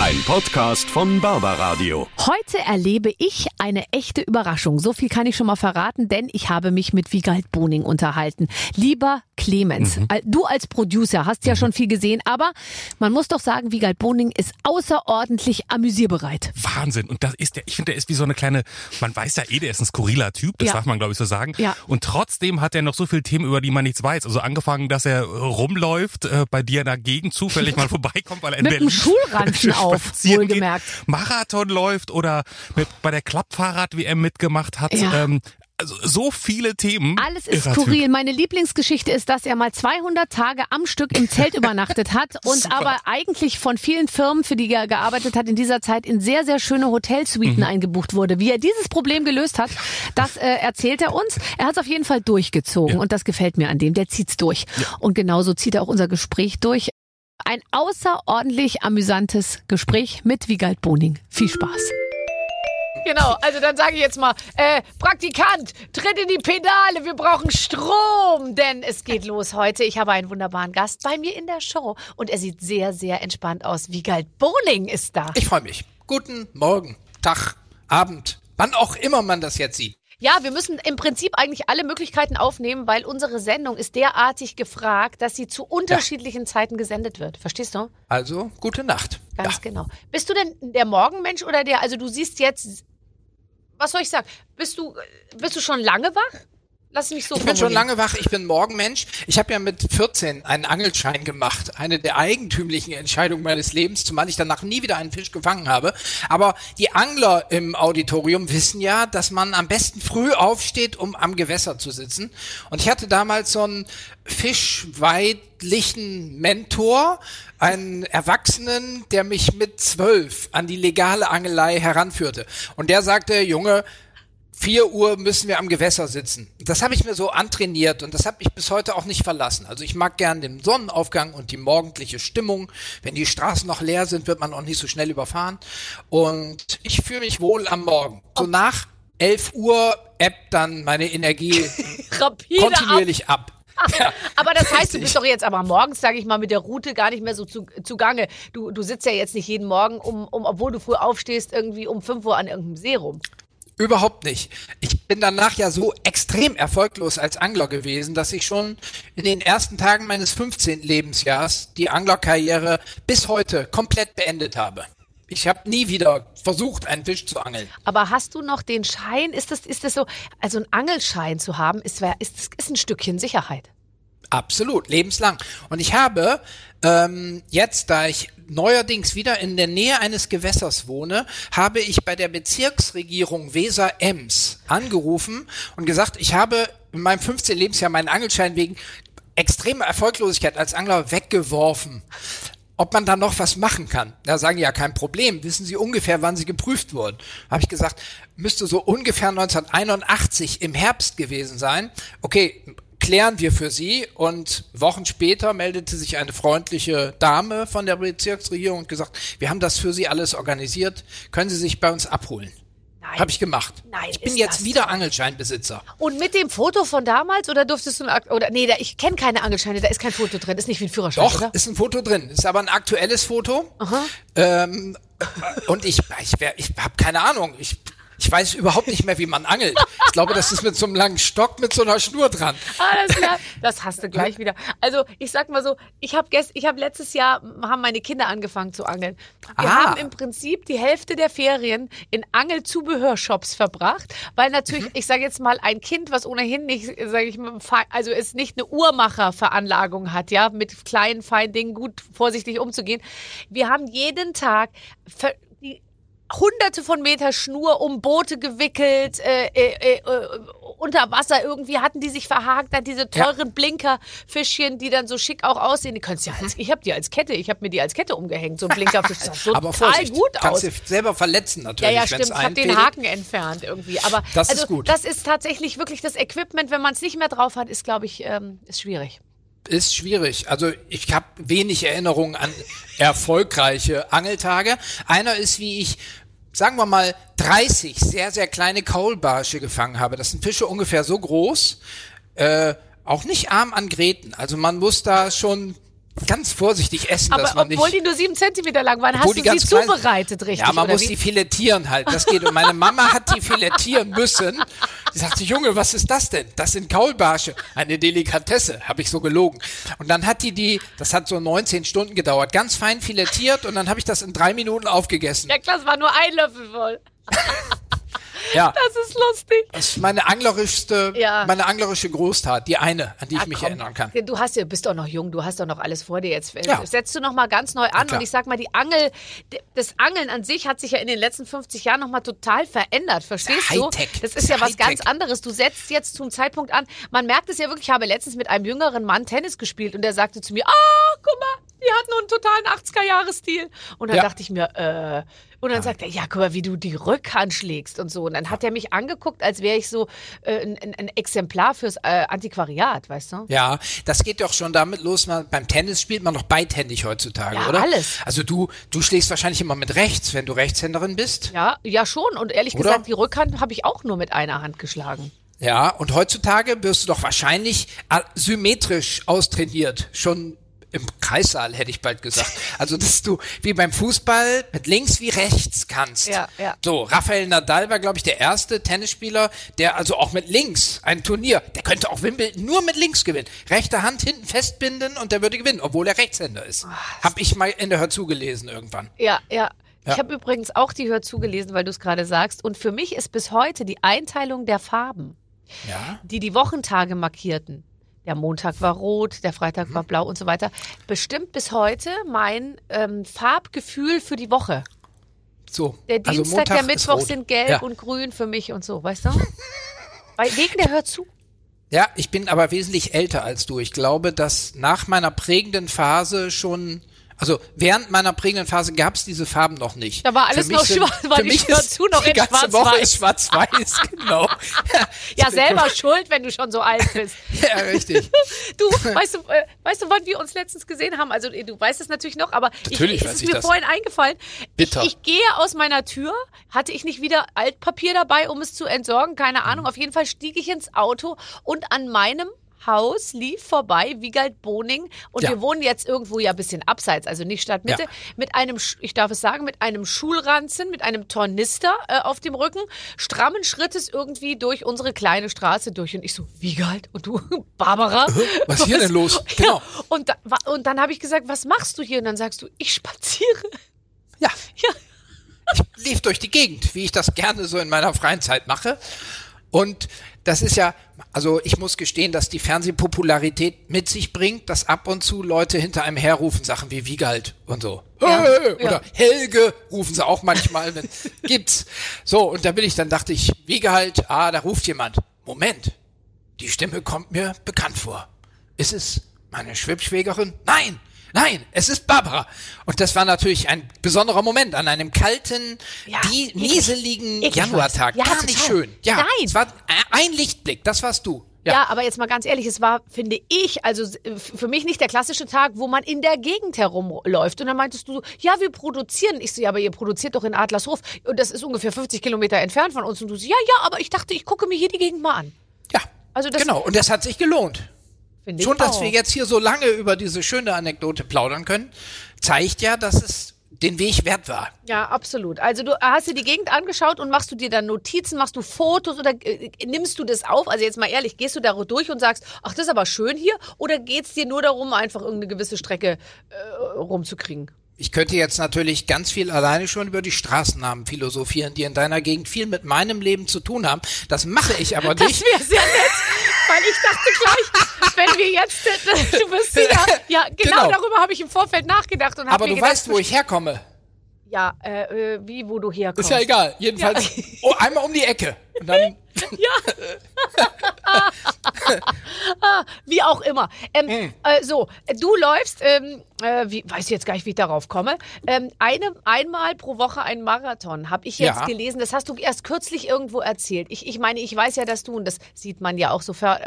Ein Podcast von Barbaradio. Heute erlebe ich eine echte Überraschung. So viel kann ich schon mal verraten, denn ich habe mich mit Wigald Boning unterhalten. Lieber Clemens, du als Producer hast ja schon viel gesehen, aber man muss doch sagen, Wigald Boning ist außerordentlich amüsierbereit. Wahnsinn. Und das ist der, ich finde, der ist wie so eine kleine, man weiß ja eh, der ist ein skurriler Typ, das darf man, glaube ich, so sagen. Ja. Und trotzdem hat er noch so viele Themen, über die man nichts weiß. Also angefangen, dass er rumläuft, bei dir dagegen zufällig mal vorbeikommt, weil er in mit Berlin... Mit einem Schulranzen auch. Wohlgemerkt. Marathon läuft oder bei der Klappfahrrad-WM mitgemacht hat. Ja. Also so viele Themen. Alles ist skurril. Typ. Meine Lieblingsgeschichte ist, dass er mal 200 Tage am Stück im Zelt übernachtet hat und aber eigentlich von vielen Firmen, für die er gearbeitet hat, in dieser Zeit in sehr, sehr schöne Hotelsuiten eingebucht wurde. Wie er dieses Problem gelöst hat, das erzählt er uns. Er hat es auf jeden Fall durchgezogen und das gefällt mir an dem. Der zieht's durch. Ja. Und genauso zieht er auch unser Gespräch durch. Ein außerordentlich amüsantes Gespräch mit Wigald Boning. Viel Spaß. Genau, also dann sage ich jetzt mal, Praktikant, tritt in die Pedale, wir brauchen Strom, denn es geht los heute. Ich habe einen wunderbaren Gast bei mir in der Show und er sieht sehr, sehr entspannt aus. Wigald Boning ist da. Ich freue mich. Guten Morgen, Tag, Abend, wann auch immer man das jetzt sieht. Ja, wir müssen im Prinzip eigentlich alle Möglichkeiten aufnehmen, weil unsere Sendung ist derartig gefragt, dass sie zu unterschiedlichen Zeiten gesendet wird. Verstehst du? Also, gute Nacht. Ganz genau. Bist du denn der Morgenmensch oder der, also du siehst jetzt, was soll ich sagen, bist du schon lange wach? Lass mich so formulieren. Ich bin schon lange wach, ich bin Morgenmensch. Ich habe ja mit 14 einen Angelschein gemacht. Eine der eigentümlichen Entscheidungen meines Lebens, zumal ich danach nie wieder einen Fisch gefangen habe. Aber die Angler im Auditorium wissen ja, dass man am besten früh aufsteht, um am Gewässer zu sitzen. Und ich hatte damals so einen fischweidlichen Mentor, einen Erwachsenen, der mich mit 12 an die legale Angelei heranführte. Und der sagte, Junge, 4 Uhr müssen wir am Gewässer sitzen. Das habe ich mir so antrainiert und das habe ich bis heute auch nicht verlassen. Also ich mag gern den Sonnenaufgang und die morgendliche Stimmung. Wenn die Straßen noch leer sind, wird man auch nicht so schnell überfahren. Und ich fühle mich wohl am Morgen. So nach 11 Uhr ebbt dann meine Energie kontinuierlich ab. Ja. Aber das heißt, du bist doch jetzt aber morgens, sage ich mal, mit der Route gar nicht mehr so zugange. Du sitzt ja jetzt nicht jeden Morgen, obwohl du früh aufstehst, irgendwie um 5 Uhr an irgendeinem See rum. Überhaupt nicht. Ich bin danach ja so extrem erfolglos als Angler gewesen, dass ich schon in den ersten Tagen meines 15. Lebensjahres die Anglerkarriere bis heute komplett beendet habe. Ich habe nie wieder versucht, einen Fisch zu angeln. Aber hast du noch den Schein? Ist das so, also einen Angelschein zu haben, ist ein Stückchen Sicherheit? Absolut, lebenslang. Und ich habe jetzt, da ich neuerdings wieder in der Nähe eines Gewässers wohne, habe ich bei der Bezirksregierung Weser-Ems angerufen und gesagt, ich habe in meinem 15. Lebensjahr meinen Angelschein wegen extremer Erfolglosigkeit als Angler weggeworfen. Ob man da noch was machen kann? Da sagen die ja, kein Problem. Wissen Sie ungefähr, wann Sie geprüft wurden? Habe ich gesagt, müsste so ungefähr 1981 im Herbst gewesen sein. Okay, klären wir für Sie. Und Wochen später meldete sich eine freundliche Dame von der Bezirksregierung und gesagt, wir haben das für Sie alles organisiert, können Sie sich bei uns abholen. Nein. Habe ich gemacht. Nein, ich bin jetzt wieder Angelscheinbesitzer. Und mit dem Foto von damals oder durftest du ich kenne keine Angelscheine, da ist kein Foto drin, ist nicht wie ein Führerschein, doch, oder? Doch, ist ein Foto drin, ist aber ein aktuelles Foto. Aha. Und ich habe keine Ahnung, ich weiß überhaupt nicht mehr, wie man angelt. Ich glaube, das ist mit so einem langen Stock mit so einer Schnur dran. Alles klar, das hast du gleich wieder. Also ich sag mal so, ich habe letztes Jahr, haben meine Kinder angefangen zu angeln. Wir haben im Prinzip die Hälfte der Ferien in Angelzubehörshops verbracht, weil natürlich, ich sage jetzt mal, ein Kind, was ohnehin nicht, es nicht eine Uhrmacherveranlagung hat, ja, mit kleinen, feinen Dingen gut vorsichtig umzugehen. Wir haben jeden Tag Hunderte von Meter Schnur um Boote gewickelt, unter Wasser irgendwie hatten die sich verhakt, dann diese teuren Blinkerfischchen, die dann so schick auch aussehen. Die kannst ja ich habe mir die als Kette umgehängt, so ein Blinkerfisch. Das sah total gut aus. Kannst du selber verletzen natürlich. Ja, stimmt. Ich habe den Haken entfernt irgendwie. Aber das ist gut. Das ist tatsächlich wirklich das Equipment, wenn man es nicht mehr drauf hat, ist, glaube ich, ist schwierig. Ist schwierig. Also ich habe wenig Erinnerungen an erfolgreiche Angeltage. Einer ist, wie ich, sagen wir mal, 30 sehr, sehr kleine Kaulbarsche gefangen habe. Das sind Fische ungefähr so groß, auch nicht arm an Gräten. Also man muss da schon ganz vorsichtig essen, aber dass man nicht... Aber obwohl die nur 7 Zentimeter lang waren, hast du sie zubereitet, richtig? Ja, man muss die filetieren halt, das geht. Und meine Mama hat die filetieren müssen. Sie sagte, Junge, was ist das denn? Das sind Kaulbarsche, eine Delikatesse, habe ich so gelogen. Und dann hat die, das hat so 19 Stunden gedauert, ganz fein filetiert und dann habe ich das in 3 Minuten aufgegessen. Ja klar, es war nur ein Löffel voll. Ja. Das ist lustig. Das ist meine anglerische Großtat, die eine, an die ich mich erinnern kann. Du bist doch noch jung, du hast doch noch alles vor dir jetzt. Ja. Setzt du noch mal ganz neu an und ich sag mal, das Angeln an sich hat sich ja in den letzten 50 Jahren noch mal total verändert, verstehst du? Das ist ja was ganz anderes. Du setzt jetzt zum Zeitpunkt an. Man merkt es ja wirklich, ich habe letztens mit einem jüngeren Mann Tennis gespielt und der sagte zu mir, guck mal, die hat nur einen totalen 80er-Jahres-Stil. Und dann dachte ich mir, und dann sagt er, ja, guck mal, wie du die Rückhand schlägst und so. Und dann hat er mich angeguckt, als wäre ich so ein Exemplar fürs Antiquariat, weißt du? Ja, das geht doch schon damit los. Beim Tennis spielt man noch beidhändig heutzutage, ja, oder? Ja, alles. Also du schlägst wahrscheinlich immer mit rechts, wenn du Rechtshänderin bist. Ja schon. Und ehrlich gesagt, die Rückhand habe ich auch nur mit einer Hand geschlagen. Ja, und heutzutage wirst du doch wahrscheinlich symmetrisch austrainiert, schon im Kreissaal, hätte ich bald gesagt. Also, dass du wie beim Fußball mit links wie rechts kannst. Ja. So, Rafael Nadal war, glaube ich, der erste Tennisspieler, der also auch mit links ein Turnier, der könnte auch Wimbledon nur mit links gewinnen. Rechte Hand hinten festbinden und der würde gewinnen, obwohl er Rechtshänder ist. Hab ich mal in der Hörzu gelesen irgendwann. Ja. Ich habe übrigens auch die Hörzu gelesen, weil du es gerade sagst. Und für mich ist bis heute die Einteilung der Farben, die Wochentage markierten. Der Montag war rot, der Freitag war blau und so weiter. Bestimmt bis heute mein Farbgefühl für die Woche. So. Der Dienstag, der Mittwoch sind gelb und grün für mich und so, weißt du? Wegen der Hörzu. Ja, ich bin aber wesentlich älter als du. Ich glaube, dass nach meiner prägenden Phase schon... Also während meiner prägenden Phase gab es diese Farben noch nicht. Da war alles noch schwarz, weil ich dazu noch in schwarz-weiß. Die ganze Woche ist schwarz-weiß, genau. Ja, selber schuld, wenn du schon so alt bist. Ja, richtig. Du, weißt du, wann wir uns letztens gesehen haben? Also du weißt es natürlich noch, aber natürlich ist mir vorhin eingefallen. Bitter. Ich gehe aus meiner Tür, hatte ich nicht wieder Altpapier dabei, um es zu entsorgen, keine Ahnung. Auf jeden Fall stieg ich ins Auto und an meinem Haus lief vorbei, Wigald Boning, und wir wohnen jetzt irgendwo ein bisschen abseits, also nicht Stadtmitte, mit einem, ich darf es sagen, mit einem Schulranzen, mit einem Tornister auf dem Rücken, strammen Schrittes irgendwie durch unsere kleine Straße durch und ich so, Wigald, und du, Barbara. Was ist hier denn los? Genau. Ja, und dann habe ich gesagt, was machst du hier? Und dann sagst du, ich spaziere. Ja. Ich lief durch die Gegend, wie ich das gerne so in meiner freien Zeit mache. Und das ist ja, also ich muss gestehen, dass die Fernsehpopularität mit sich bringt, dass ab und zu Leute hinter einem herrufen, Sachen wie Wigald und so. Ja, oder Helge rufen sie auch manchmal, wenn gibt's. So, und dachte ich, Wigald, da ruft jemand. Moment, die Stimme kommt mir bekannt vor. Ist es meine Schwibschwägerin? Nein, es ist Barbara. Und das war natürlich ein besonderer Moment an einem kalten, nieseligen Januartag. Ja, gar nicht schön. Ja, nein. Es war ein Lichtblick, das warst du. Ja, aber jetzt mal ganz ehrlich, es war, finde ich, also für mich nicht der klassische Tag, wo man in der Gegend herumläuft. Und dann meintest du, ja, wir produzieren. Ich so, ja, aber ihr produziert doch in Adlershof. Und das ist ungefähr 50 Kilometer entfernt von uns. Und du so, ja, aber ich dachte, ich gucke mir hier die Gegend mal an. Ja, also das, genau. Und das hat sich gelohnt. Schon, dass wir jetzt hier so lange über diese schöne Anekdote plaudern können, zeigt ja, dass es den Weg wert war. Ja, absolut. Also du hast dir die Gegend angeschaut und machst du dir dann Notizen, machst du Fotos oder nimmst du das auf? Also jetzt mal ehrlich, gehst du da durch und sagst, ach, das ist aber schön hier? Oder geht es dir nur darum, einfach irgendeine gewisse Strecke rumzukriegen? Ich könnte jetzt natürlich ganz viel alleine schon über die Straßennamen philosophieren, die in deiner Gegend viel mit meinem Leben zu tun haben. Das mache ich aber nicht. Das wäre sehr nett, weil ich dachte gleich, wenn wir jetzt, du bist wieder, ja genau. Darüber habe ich im Vorfeld nachgedacht. Und aber du weißt, wo ich herkomme. Ja, wo du herkommst. Ist ja egal, jedenfalls einmal um die Ecke. Und dann wie auch immer. Du läufst, weiß ich jetzt gar nicht, wie ich darauf komme, einmal pro Woche einen Marathon, habe ich jetzt gelesen. Das hast du erst kürzlich irgendwo erzählt. Ich meine, ich weiß ja, dass du, und das sieht man ja auch sofort,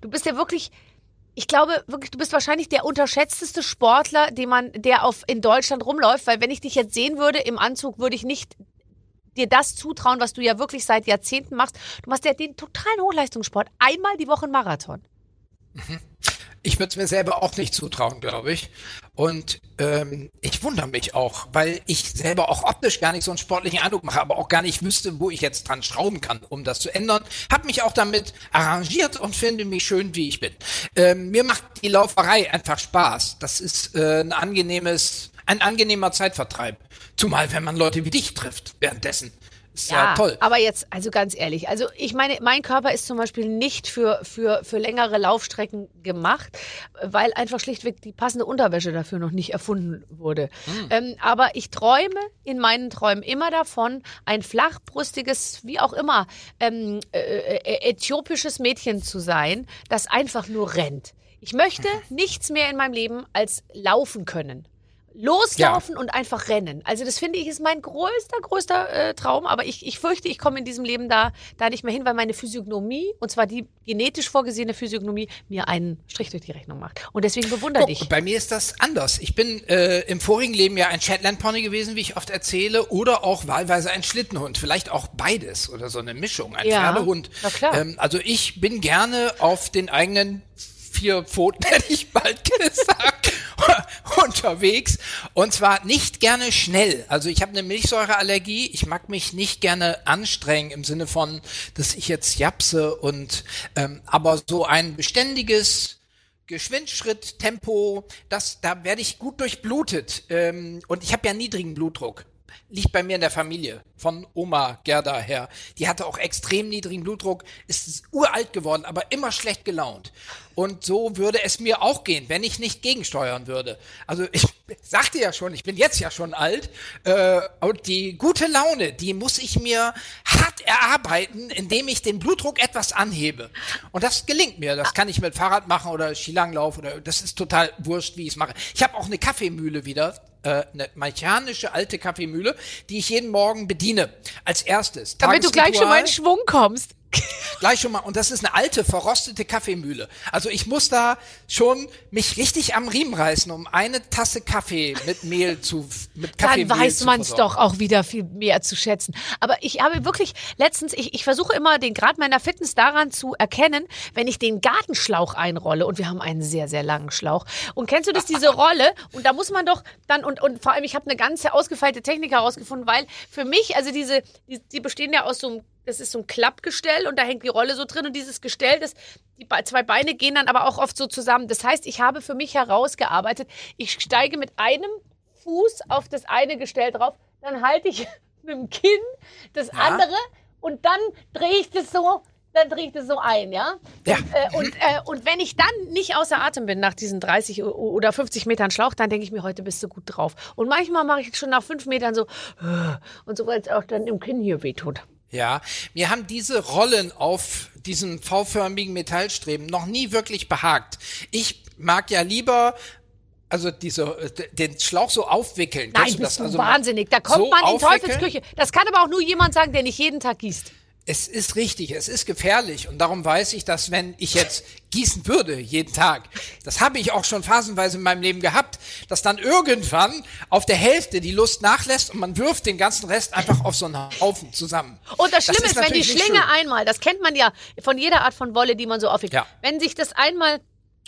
du bist ja wirklich... Ich glaube wirklich, du bist wahrscheinlich der unterschätzteste Sportler, der in Deutschland rumläuft, weil wenn ich dich jetzt sehen würde im Anzug, würde ich nicht dir das zutrauen, was du ja wirklich seit Jahrzehnten machst. Du machst ja den totalen Hochleistungssport, einmal die Woche einen Marathon. Mhm. Ich würde es mir selber auch nicht zutrauen, glaube ich. Und ich wundere mich auch, weil ich selber auch optisch gar nicht so einen sportlichen Eindruck mache, aber auch gar nicht wüsste, wo ich jetzt dran schrauben kann, um das zu ändern. Habe mich auch damit arrangiert und finde mich schön, wie ich bin. Mir macht die Lauferei einfach Spaß. Das ist ein angenehmer Zeitvertreib. Zumal, wenn man Leute wie dich trifft währenddessen. Ist ja toll. Aber jetzt, also ganz ehrlich, also ich meine, mein Körper ist zum Beispiel nicht für längere Laufstrecken gemacht, weil einfach schlichtweg die passende Unterwäsche dafür noch nicht erfunden wurde. Aber ich träume in meinen Träumen immer davon, ein flachbrüstiges, wie auch immer, äthiopisches Mädchen zu sein, das einfach nur rennt. Ich möchte nichts mehr in meinem Leben als laufen können. Loslaufen und einfach rennen. Also das finde ich ist mein größter Traum, aber ich fürchte, ich komme in diesem Leben da nicht mehr hin, weil meine Physiognomie, und zwar die genetisch vorgesehene Physiognomie, mir einen Strich durch die Rechnung macht. Und deswegen bewundere dich. Bei mir ist das anders. Ich bin im vorigen Leben ja ein Shetland-Pony gewesen, wie ich oft erzähle, oder auch wahlweise ein Schlittenhund. Vielleicht auch beides oder so eine Mischung, ein Pferdehund. Na klar. Also ich bin gerne auf den eigenen 4 Pfoten, hätte ich bald gesagt, unterwegs. Und zwar nicht gerne schnell. Also ich habe eine Milchsäureallergie. Ich mag mich nicht gerne anstrengen im Sinne von, dass ich jetzt japse und aber so ein beständiges Geschwindschritt, Tempo, da werde ich gut durchblutet. Und ich habe ja niedrigen Blutdruck. Liegt bei mir in der Familie, von Oma Gerda her. Die hatte auch extrem niedrigen Blutdruck, ist uralt geworden, aber immer schlecht gelaunt. Und so würde es mir auch gehen, wenn ich nicht gegensteuern würde. Also ich sagte ja schon, ich bin jetzt ja schon alt. Und die gute Laune, die muss ich mir hart erarbeiten, indem ich den Blutdruck etwas anhebe. Und das gelingt mir. Das kann ich mit Fahrrad machen oder Skilanglauf oder das ist total wurscht, wie ich es mache. Ich habe auch eine Kaffeemühle wieder. Eine mechanische alte Kaffeemühle, die ich jeden Morgen bediene. Als erstes. Damit du gleich schon mal in Schwung kommst. Gleich schon mal. Und das ist eine alte, verrostete Kaffeemühle. Also ich muss da schon mich richtig am Riemen reißen, um eine Tasse Kaffee mit Kaffeemehl zu versorgen. Dann weiß man es doch auch wieder viel mehr zu schätzen. Aber ich habe wirklich letztens, ich versuche immer den Grad meiner Fitness daran zu erkennen, wenn ich den Gartenschlauch einrolle. Und wir haben einen sehr, sehr langen Schlauch. Und kennst du das, diese Rolle? Und da muss man doch dann, und vor allem, ich habe eine ganze ausgefeilte Technik herausgefunden, weil für mich, also die bestehen ja aus so einem, das ist so ein Klappgestell und da hängt die Rolle so drin und dieses Gestell, die zwei Beine gehen dann aber auch oft so zusammen. Das heißt, ich habe für mich herausgearbeitet, ich steige mit einem Fuß auf das eine Gestell drauf, dann halte ich mit dem Kinn das andere und dann drehe ich das so. Dann trägt es so ein, ja? Ja. Und wenn ich dann nicht außer Atem bin nach diesen 30 oder 50 Metern Schlauch, dann denke ich mir, heute bist du gut drauf. Und manchmal mache ich schon nach 5 Metern so und so, weil es auch dann im Kinn hier wehtut. Ja, mir haben diese Rollen auf diesen V-förmigen Metallstreben noch nie wirklich behagt. Ich mag ja lieber... Also den Schlauch so aufwickeln. Nein, kannst du bist das? Also wahnsinnig. Da kommt so man in Teufelsküche. Das kann aber auch nur jemand sagen, der nicht jeden Tag gießt. Es ist richtig, es ist gefährlich und darum weiß ich, dass wenn ich jetzt gießen würde jeden Tag, das habe ich auch schon phasenweise in meinem Leben gehabt, dass dann irgendwann auf der Hälfte die Lust nachlässt und man wirft den ganzen Rest einfach auf so einen Haufen zusammen. Und das Schlimme ist, wenn die Schlinge einmal, das kennt man ja von jeder Art von Wolle, die man so aufwickelt, wenn sich das einmal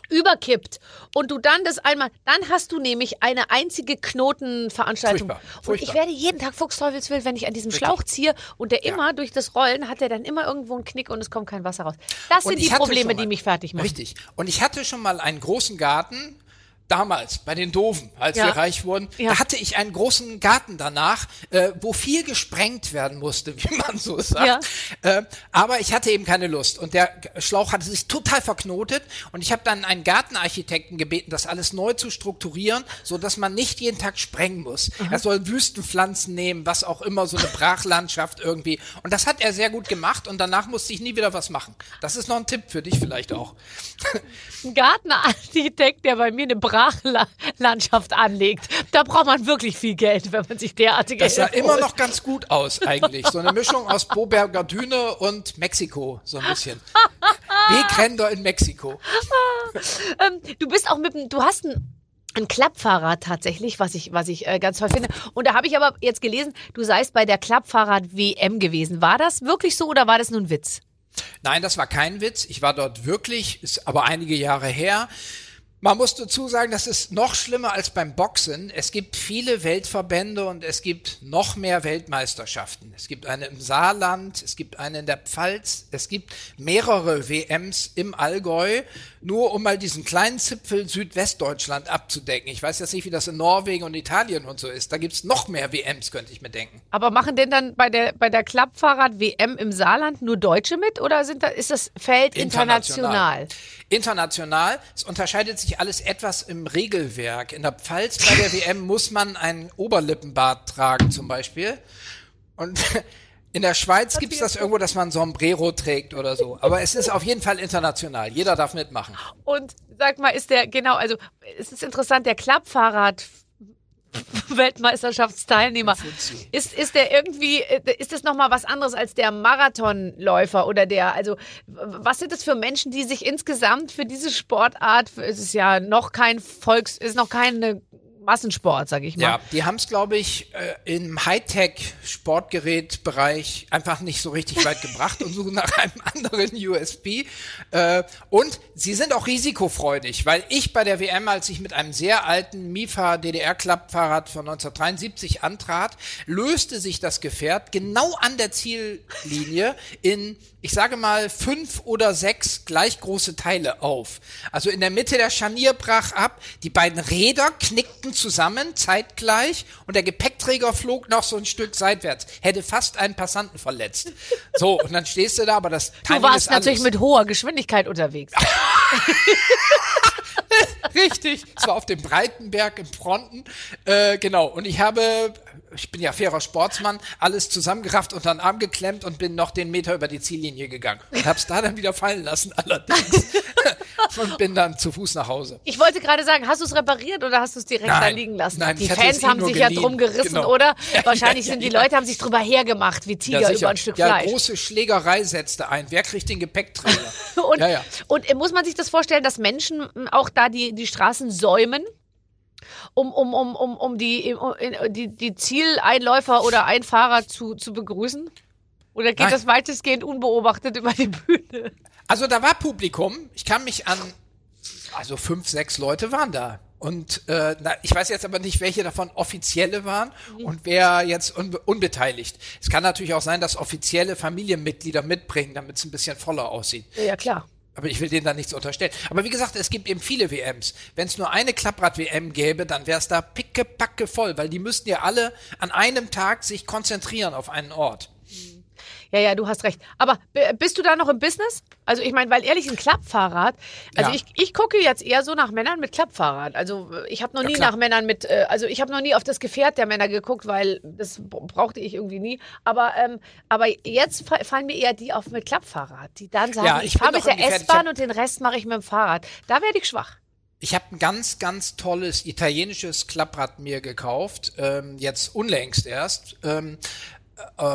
überkippt und du dann das einmal, dann hast du nämlich eine einzige Knotenveranstaltung. Furchtbar. Und ich werde jeden Tag fuchsteufelswild, wenn ich an diesem Schlauch ziehe und der immer durch das Rollen hat der dann immer irgendwo einen Knick und es kommt kein Wasser raus. Das sind die Probleme, die mich fertig machen. Richtig. Und ich hatte schon mal einen großen Garten, damals bei den Doofen, als wir reich wurden. Ja. Da hatte ich einen großen Garten danach, wo viel gesprengt werden musste, wie man so sagt. Ja. Aber ich hatte eben keine Lust. Und der Schlauch hatte sich total verknotet. Und ich habe dann einen Gartenarchitekten gebeten, das alles neu zu strukturieren, so dass man nicht jeden Tag sprengen muss. Mhm. Er soll Wüstenpflanzen nehmen, was auch immer, so eine Brachlandschaft irgendwie. Und das hat er sehr gut gemacht. Und danach musste ich nie wieder was machen. Das ist noch ein Tipp für dich vielleicht auch. Ein Gartenarchitekt, der bei mir eine Landschaft anlegt. Da braucht man wirklich viel Geld, wenn man sich derartige Hilfe holt. Das sah immer noch ganz gut aus eigentlich. So eine Mischung aus Boberger Düne und Mexiko, so ein bisschen. Wegränder in Mexiko. Du bist auch du hast ein Klappfahrrad tatsächlich, was ich ganz toll finde. Und da habe ich aber jetzt gelesen, du seist bei der Klappfahrrad-WM gewesen. War das wirklich so oder war das nur ein Witz? Nein, das war kein Witz. Ich war dort wirklich, ist aber einige Jahre her. Man muss dazu sagen, das ist noch schlimmer als beim Boxen. Es gibt viele Weltverbände und es gibt noch mehr Weltmeisterschaften. Es gibt eine im Saarland, es gibt eine in der Pfalz, es gibt mehrere WMs im Allgäu, nur um mal diesen kleinen Zipfel Südwestdeutschland abzudecken. Ich weiß jetzt nicht, wie das in Norwegen und Italien und so ist. Da gibt es noch mehr WMs, könnte ich mir denken. Aber machen denn dann bei der Klappfahrrad-WM im Saarland nur Deutsche mit oder ist das Feld international? International. Es unterscheidet sich alles etwas im Regelwerk. In der Pfalz bei der WM muss man einen Oberlippenbart tragen zum Beispiel. Und in der Schweiz gibt es das irgendwo, dass man Sombrero trägt oder so. Aber es ist auf jeden Fall international. Jeder darf mitmachen. Und sag mal, es ist interessant, der Klappfahrrad Weltmeisterschaftsteilnehmer. Ist das nochmal was anderes als der Marathonläufer oder was sind das für Menschen, die sich insgesamt für diese Sportart, es ist ja noch kein ist noch keine Massensport, sag ich mal. Ja, die haben es, glaube ich, im Hightech-Sportgerät-Bereich einfach nicht so richtig weit gebracht und suchen nach einem anderen USP. Und sie sind auch risikofreudig, weil ich bei der WM, als ich mit einem sehr alten MIFA DDR-Klappfahrrad von 1973 antrat, löste sich das Gefährt genau an der Ziellinie in, ich sage mal, 5 oder 6 gleich große Teile auf. Also in der Mitte der Scharnier brach ab, die beiden Räder knickten zusammen, zeitgleich, und der Gepäckträger flog noch so ein Stück seitwärts. Hätte fast einen Passanten verletzt. So, und dann stehst du da, aber das Timing ist anders. Du warst natürlich mit hoher Geschwindigkeit unterwegs. Richtig, es war auf dem Breitenberg in Fronten, genau, und ich bin ja fairer Sportsmann, alles zusammengerafft, unter den Arm geklemmt und bin noch den Meter über die Ziellinie gegangen und hab's da dann wieder fallen lassen allerdings und bin dann zu Fuß nach Hause. Ich wollte gerade sagen, hast du es repariert oder hast du es direkt da liegen lassen? Nein, die Fans haben sich ja drum gerissen, genau. Oder? Wahrscheinlich sind die Leute, haben sich drüber hergemacht, wie Tiger über ein Stück Fleisch. Ja, große Schlägerei setzte ein, wer kriegt den Gepäckträger? Und muss man sich das vorstellen, dass Menschen auch da die Straßen säumen, um die Zieleinläufer oder Einfahrer zu begrüßen? Oder geht das weitestgehend unbeobachtet über die Bühne? Also da war Publikum. Ich kann mich an... Also 5, 6 Leute waren da. Und ich weiß jetzt aber nicht, welche davon Offizielle waren und wer jetzt unbeteiligt. Es kann natürlich auch sein, dass offizielle Familienmitglieder mitbringen, damit es ein bisschen voller aussieht. Ja, klar. Aber ich will denen da nichts unterstellen. Aber wie gesagt, es gibt eben viele WMs. Wenn es nur eine Klapprad-WM gäbe, dann wäre es da pickepacke voll, weil die müssten ja alle an einem Tag sich konzentrieren auf einen Ort. Ja, du hast recht. Aber bist du da noch im Business? Also ich meine, weil ehrlich, ein Klappfahrrad, ich gucke jetzt eher so nach Männern mit Klappfahrrad. Also ich habe noch nie nach Männern mit, ich habe noch nie auf das Gefährt der Männer geguckt, weil das brauchte ich irgendwie nie. Aber jetzt fallen mir eher die auf mit Klappfahrrad, die dann sagen, ich fahre mit der S-Bahn und den Rest mache ich mit dem Fahrrad. Da werde ich schwach. Ich habe ein ganz, ganz tolles italienisches Klapprad mir gekauft, jetzt unlängst erst,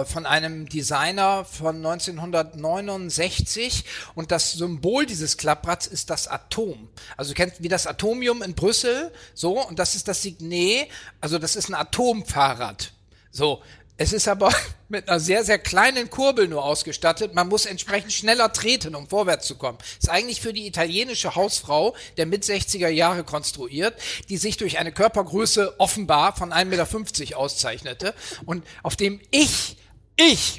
von einem Designer von 1969, und das Symbol dieses Klapprads ist das Atom. Also du kennst wie das Atomium in Brüssel, so, und das ist das Signet, also das ist ein Atomfahrrad. So, es ist aber mit einer sehr, sehr kleinen Kurbel nur ausgestattet. Man muss entsprechend schneller treten, um vorwärts zu kommen. Ist eigentlich für die italienische Hausfrau der Mit-60er Jahre konstruiert, die sich durch eine Körpergröße offenbar von 1,50 Meter auszeichnete und auf dem ich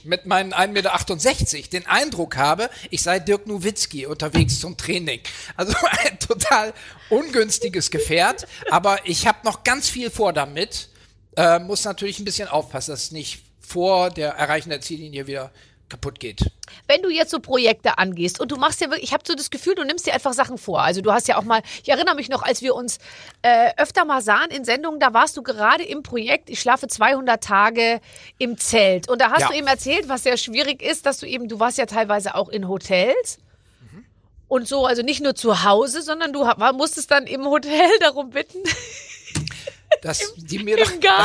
mit meinen 1,68 Meter den Eindruck habe, ich sei Dirk Nowitzki unterwegs zum Training. Also ein total ungünstiges Gefährt, aber ich habe noch ganz viel vor damit. Muss natürlich ein bisschen aufpassen, dass es nicht vor der Erreichung der Ziellinie wieder kaputt geht. Wenn du jetzt so Projekte angehst und du machst ja wirklich, ich habe so das Gefühl, du nimmst dir einfach Sachen vor. Also du hast ja auch mal, ich erinnere mich noch, als wir uns öfter mal sahen in Sendungen, da warst du gerade im Projekt, ich schlafe 200 Tage im Zelt. Und da hast du eben erzählt, was sehr schwierig ist, dass du warst ja teilweise auch in Hotels. Und so, also nicht nur zu Hause, sondern du musstest dann im Hotel darum bitten, dass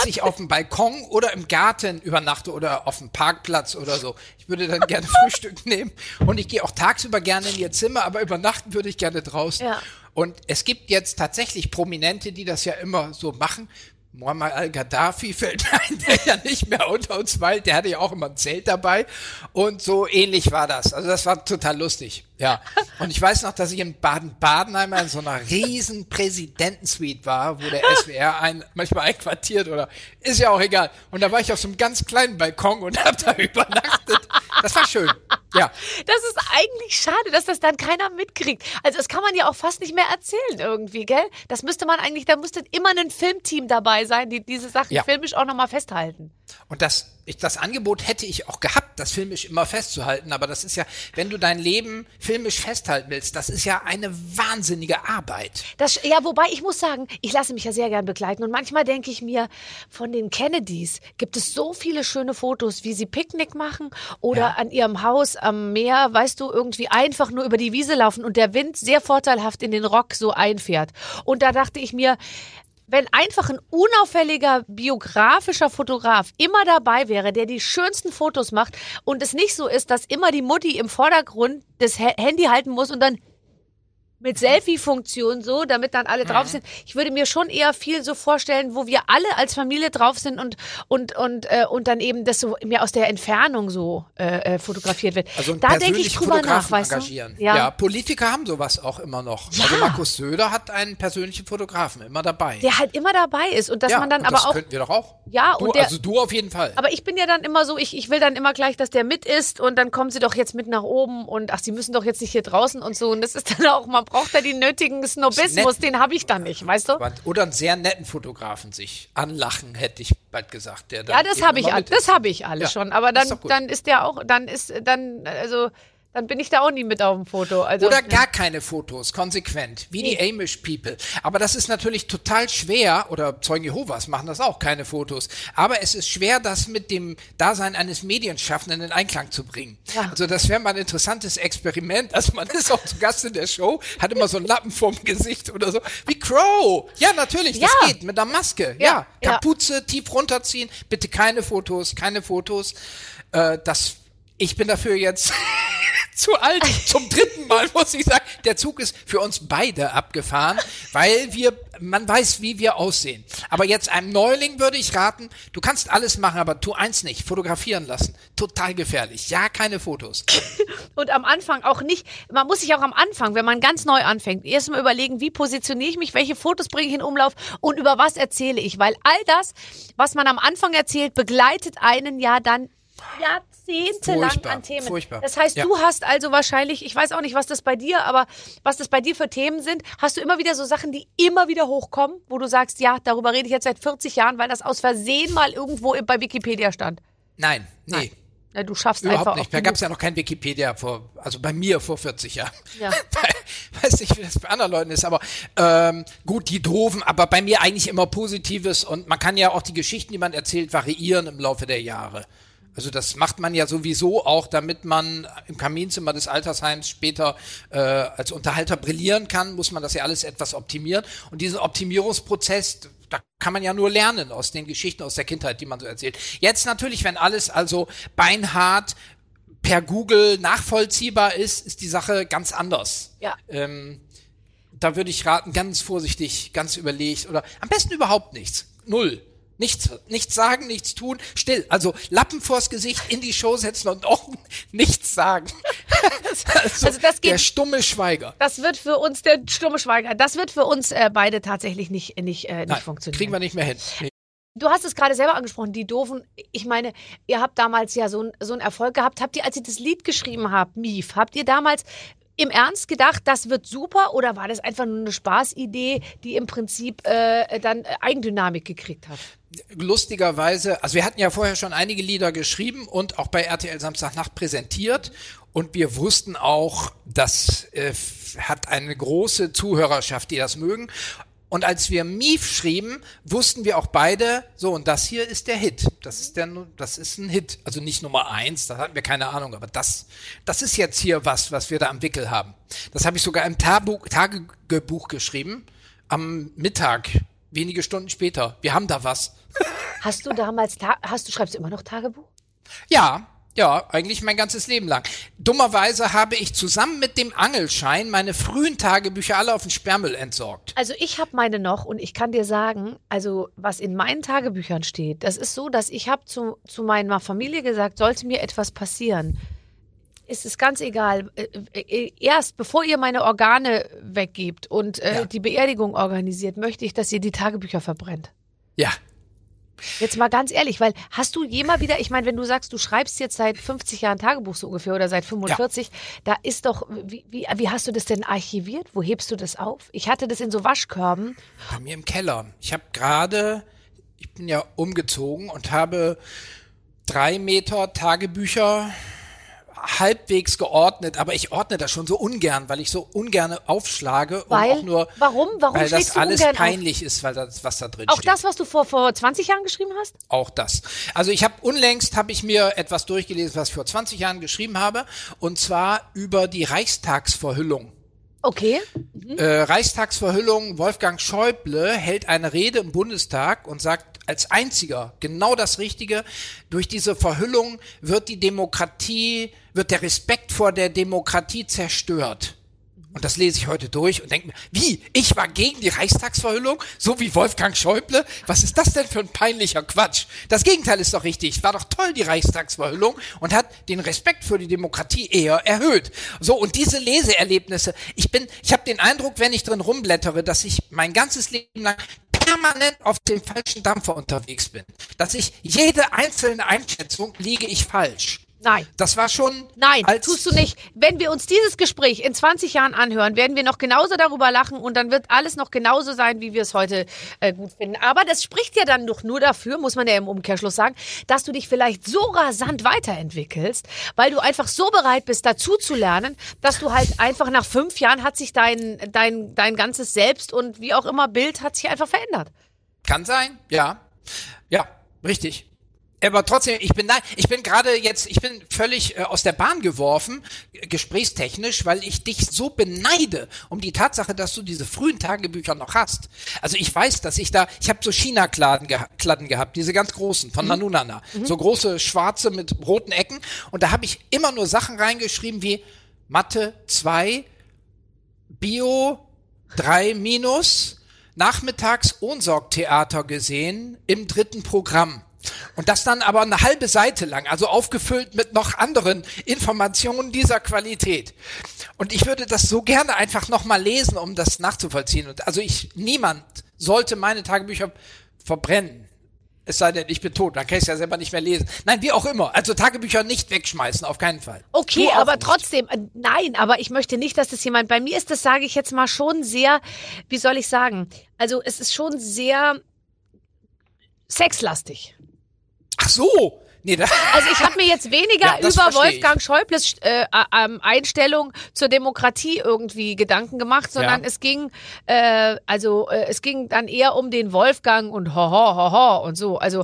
ich auf dem Balkon oder im Garten übernachte oder auf dem Parkplatz oder so. Ich würde dann gerne Frühstück nehmen und ich gehe auch tagsüber gerne in ihr Zimmer, aber übernachten würde ich gerne draußen. Ja. Und es gibt jetzt tatsächlich Prominente, die das ja immer so machen. Muammar al-Gaddafi fällt mir ein, der ja nicht mehr unter uns weilt, der hatte ja auch immer ein Zelt dabei und so ähnlich war das. Also das war total lustig, ja. Und ich weiß noch, dass ich in Baden-Baden einmal in so einer riesen Präsidentensuite war, wo der SWR manchmal einquartiert oder ist ja auch egal. Und da war ich auf so einem ganz kleinen Balkon und habe da übernachtet. Das war schön, ja. Das ist eigentlich schade, dass das dann keiner mitkriegt. Also das kann man ja auch fast nicht mehr erzählen irgendwie, gell? Das müsste man eigentlich, da müsste immer ein Filmteam dabei sein, die diese Sachen filmisch auch nochmal festhalten. Und das Angebot hätte ich auch gehabt, das filmisch immer festzuhalten, aber das ist ja, wenn du dein Leben filmisch festhalten willst, das ist ja eine wahnsinnige Arbeit. Wobei ich muss sagen, ich lasse mich ja sehr gern begleiten und manchmal denke ich mir, von den Kennedys gibt es so viele schöne Fotos, wie sie Picknick machen oder an ihrem Haus am Meer, weißt du, irgendwie einfach nur über die Wiese laufen und der Wind sehr vorteilhaft in den Rock so einfährt. Und da dachte ich mir, wenn einfach ein unauffälliger biografischer Fotograf immer dabei wäre, der die schönsten Fotos macht und es nicht so ist, dass immer die Mutti im Vordergrund das Handy halten muss und dann mit Selfie-Funktion so, damit dann alle drauf sind. Ich würde mir schon eher viel so vorstellen, wo wir alle als Familie drauf sind und dann eben das so mehr aus der Entfernung so fotografiert wird. Also da denke ich drüber nach, weißt du? Ja, Politiker haben sowas auch immer noch. Ja. Also Markus Söder hat einen persönlichen Fotografen immer dabei. Der halt immer dabei ist und dass man dann und aber das auch. Das könnten wir doch auch. Ja, du, und du auf jeden Fall. Aber ich bin ja dann immer so, ich will dann immer gleich, dass der mit ist und dann kommen sie doch jetzt mit nach oben und ach, sie müssen doch jetzt nicht hier draußen und so und das ist dann auch mal braucht er den nötigen Snobismus, den habe ich dann nicht, weißt du? Oder einen sehr netten Fotografen sich anlachen, hätte ich bald gesagt. Der ja, das habe ich alles schon, aber dann bin ich da auch nie mit auf dem Foto. Also, oder gar keine Fotos, konsequent, wie die Amish People. Aber das ist natürlich total schwer, oder Zeugen Jehovas machen das auch, keine Fotos. Aber es ist schwer, das mit dem Dasein eines Medienschaffenden in Einklang zu bringen. Ja. Also das wäre mal ein interessantes Experiment. Also man ist auch zu Gast in der Show, hat immer so einen Lappen vorm Gesicht oder so. Wie Crow. Ja, natürlich, das geht mit einer Maske. Ja. Kapuze, tief runterziehen, bitte keine Fotos. Ich bin dafür jetzt zu alt. Zum dritten Mal muss ich sagen, der Zug ist für uns beide abgefahren, weil man weiß, wie wir aussehen. Aber jetzt einem Neuling würde ich raten, du kannst alles machen, aber tu eins nicht, fotografieren lassen. Total gefährlich. Ja, keine Fotos. Und am Anfang auch nicht. Man muss sich auch am Anfang, wenn man ganz neu anfängt, erstmal überlegen, wie positioniere ich mich, welche Fotos bringe ich in Umlauf und über was erzähle ich. Weil all das, was man am Anfang erzählt, begleitet einen ja dann jahrzehntelang an Themen. Furchtbar. Das heißt, du hast also wahrscheinlich, ich weiß auch nicht, was das bei dir für Themen sind, hast du immer wieder so Sachen, die immer wieder hochkommen, wo du sagst, ja, darüber rede ich jetzt seit 40 Jahren, weil das aus Versehen mal irgendwo bei Wikipedia stand. Nein. Ja, du schaffst überhaupt einfach nicht. Da gab es ja noch kein Wikipedia bei mir vor 40 Jahren. Ja. Weiß nicht, wie das bei anderen Leuten ist, aber gut, die doofen, aber bei mir eigentlich immer Positives und man kann ja auch die Geschichten, die man erzählt, variieren im Laufe der Jahre. Also das macht man ja sowieso auch, damit man im Kaminzimmer des Altersheims später als Unterhalter brillieren kann, muss man das ja alles etwas optimieren. Und diesen Optimierungsprozess, da kann man ja nur lernen aus den Geschichten aus der Kindheit, die man so erzählt. Jetzt natürlich, wenn alles also beinhart per Google nachvollziehbar ist, ist die Sache ganz anders. Ja. Da würde ich raten, ganz vorsichtig, ganz überlegt oder am besten überhaupt nichts. Null. Nichts sagen, nichts tun, still. Also Lappen vors Gesicht, in die Show setzen und auch nichts sagen. Also das geht, der stumme Schweiger. Das wird für uns, der stumme Schweiger, das wird für uns beide tatsächlich nicht funktionieren. Kriegen wir nicht mehr hin. Nee. Du hast es gerade selber angesprochen, die Doofen. Ich meine, ihr habt damals ja so einen Erfolg gehabt. Habt ihr, als ihr das Lied geschrieben habt, MIF, habt ihr damals im Ernst gedacht, das wird super oder war das einfach nur eine Spaßidee, die im Prinzip dann Eigendynamik gekriegt hat? Lustigerweise, also wir hatten ja vorher schon einige Lieder geschrieben und auch bei RTL Samstagnacht präsentiert und wir wussten auch, das hat eine große Zuhörerschaft, die das mögen. Und als wir MIF schrieben, wussten wir auch beide, so und das hier ist der Hit. Das ist ein Hit. Also nicht Nummer 1, da hatten wir keine Ahnung, aber das ist jetzt hier was wir da am Wickel haben. Das habe ich sogar im Tagebuch geschrieben, am Mittag, wenige Stunden später. Wir haben da was. Schreibst du immer noch Tagebuch? Ja. Ja, eigentlich mein ganzes Leben lang. Dummerweise habe ich zusammen mit dem Angelschein meine frühen Tagebücher alle auf den Sperrmüll entsorgt. Also ich habe meine noch und ich kann dir sagen, also was in meinen Tagebüchern steht, das ist so, dass ich habe zu meiner Familie gesagt, sollte mir etwas passieren, ist es ganz egal, erst bevor ihr meine Organe weggebt und die Beerdigung organisiert, möchte ich, dass ihr die Tagebücher verbrennt. Ja. Jetzt mal ganz ehrlich, weil hast du jemals wieder, ich meine, wenn du sagst, du schreibst jetzt seit 50 Jahren Tagebuch so ungefähr oder seit 45, da ist doch, wie hast du das denn archiviert? Wo hebst du das auf? Ich hatte das in so Waschkörben. Bei mir im Keller. Ich bin ja umgezogen und habe 3 Meter Tagebücher halbwegs geordnet, aber ich ordne das schon so ungern, weil ich so ungern aufschlage. Weil? Und auch nur, warum weil das alles peinlich ist, weil das, was da drin auch steht. Auch das, was du vor 20 Jahren geschrieben hast? Auch das. Also ich habe unlängst mir etwas durchgelesen, was ich vor 20 Jahren geschrieben habe, und zwar über die Reichstagsverhüllung. Okay. Mhm. Reichstagsverhüllung, Wolfgang Schäuble hält eine Rede im Bundestag und sagt als einziger genau das Richtige: Durch diese Verhüllung wird der Respekt vor der Demokratie zerstört. Und das lese ich heute durch und denke mir, wie? Ich war gegen die Reichstagsverhüllung? So wie Wolfgang Schäuble? Was ist das denn für ein peinlicher Quatsch? Das Gegenteil ist doch richtig. War doch toll, die Reichstagsverhüllung, und hat den Respekt für die Demokratie eher erhöht. So, und diese Leseerlebnisse, ich habe den Eindruck, wenn ich drin rumblättere, dass ich mein ganzes Leben lang permanent auf dem falschen Dampfer unterwegs bin. Dass ich jede einzelne Einschätzung liege ich falsch. Nein. Das war schon... Nein, tust du nicht. Wenn wir uns dieses Gespräch in 20 Jahren anhören, werden wir noch genauso darüber lachen und dann wird alles noch genauso sein, wie wir es heute gut finden. Aber das spricht ja dann doch nur dafür, muss man ja im Umkehrschluss sagen, dass du dich vielleicht so rasant weiterentwickelst, weil du einfach so bereit bist, dazu zu lernen, dass du halt einfach nach 5 Jahren hat sich dein ganzes Selbst und wie auch immer Bild hat sich einfach verändert. Kann sein, ja. Ja, richtig. Aber trotzdem, ich bin völlig aus der Bahn geworfen, gesprächstechnisch, weil ich dich so beneide um die Tatsache, dass du diese frühen Tagebücher noch hast. Also ich weiß, dass ich habe so China-Klatten gehabt, diese ganz großen von Nanunana, so große schwarze mit roten Ecken, und da habe ich immer nur Sachen reingeschrieben wie Mathe 2, Bio 3-, nachmittags Ohnsorg-Theater gesehen im 3. Programm. Und das dann aber eine halbe Seite lang, also aufgefüllt mit noch anderen Informationen dieser Qualität. Und ich würde das so gerne einfach nochmal lesen, um das nachzuvollziehen. Und also niemand sollte meine Tagebücher verbrennen. Es sei denn, ich bin tot, dann kann ich es ja selber nicht mehr lesen. Nein, wie auch immer. Also Tagebücher nicht wegschmeißen, auf keinen Fall. Okay, aber nicht. Trotzdem, nein, aber ich möchte nicht, dass das jemand, bei mir ist das, sage ich jetzt mal, schon sehr, wie soll ich sagen, also es ist schon sehr sexlastig. Ach so. Nee, also ich habe mir jetzt weniger über Wolfgang Schäubles Einstellung zur Demokratie irgendwie Gedanken gemacht, sondern es ging dann eher um den Wolfgang und ho ho und so. Also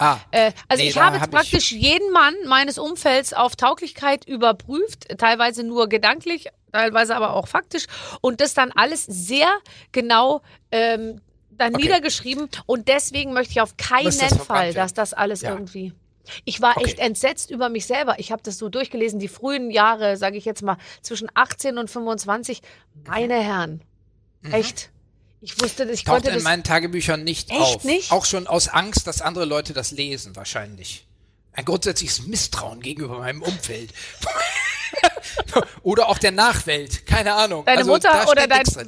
ich habe jetzt praktisch jeden Mann meines Umfelds auf Tauglichkeit überprüft, teilweise nur gedanklich, teilweise aber auch faktisch, und das dann alles sehr genau niedergeschrieben, und deswegen möchte ich auf keinen Fall, dass das alles irgendwie... Ich war echt entsetzt über mich selber. Ich habe das so durchgelesen, die frühen Jahre, sage ich jetzt mal, zwischen 18 und 25. Meine Herren, echt... Ich wusste, ich konnte das in meinen Tagebüchern nicht auf. Nicht? Auch schon aus Angst, dass andere Leute das lesen wahrscheinlich. Ein grundsätzliches Misstrauen gegenüber meinem Umfeld. Oder auch der Nachwelt, keine Ahnung. Deine Mutter oder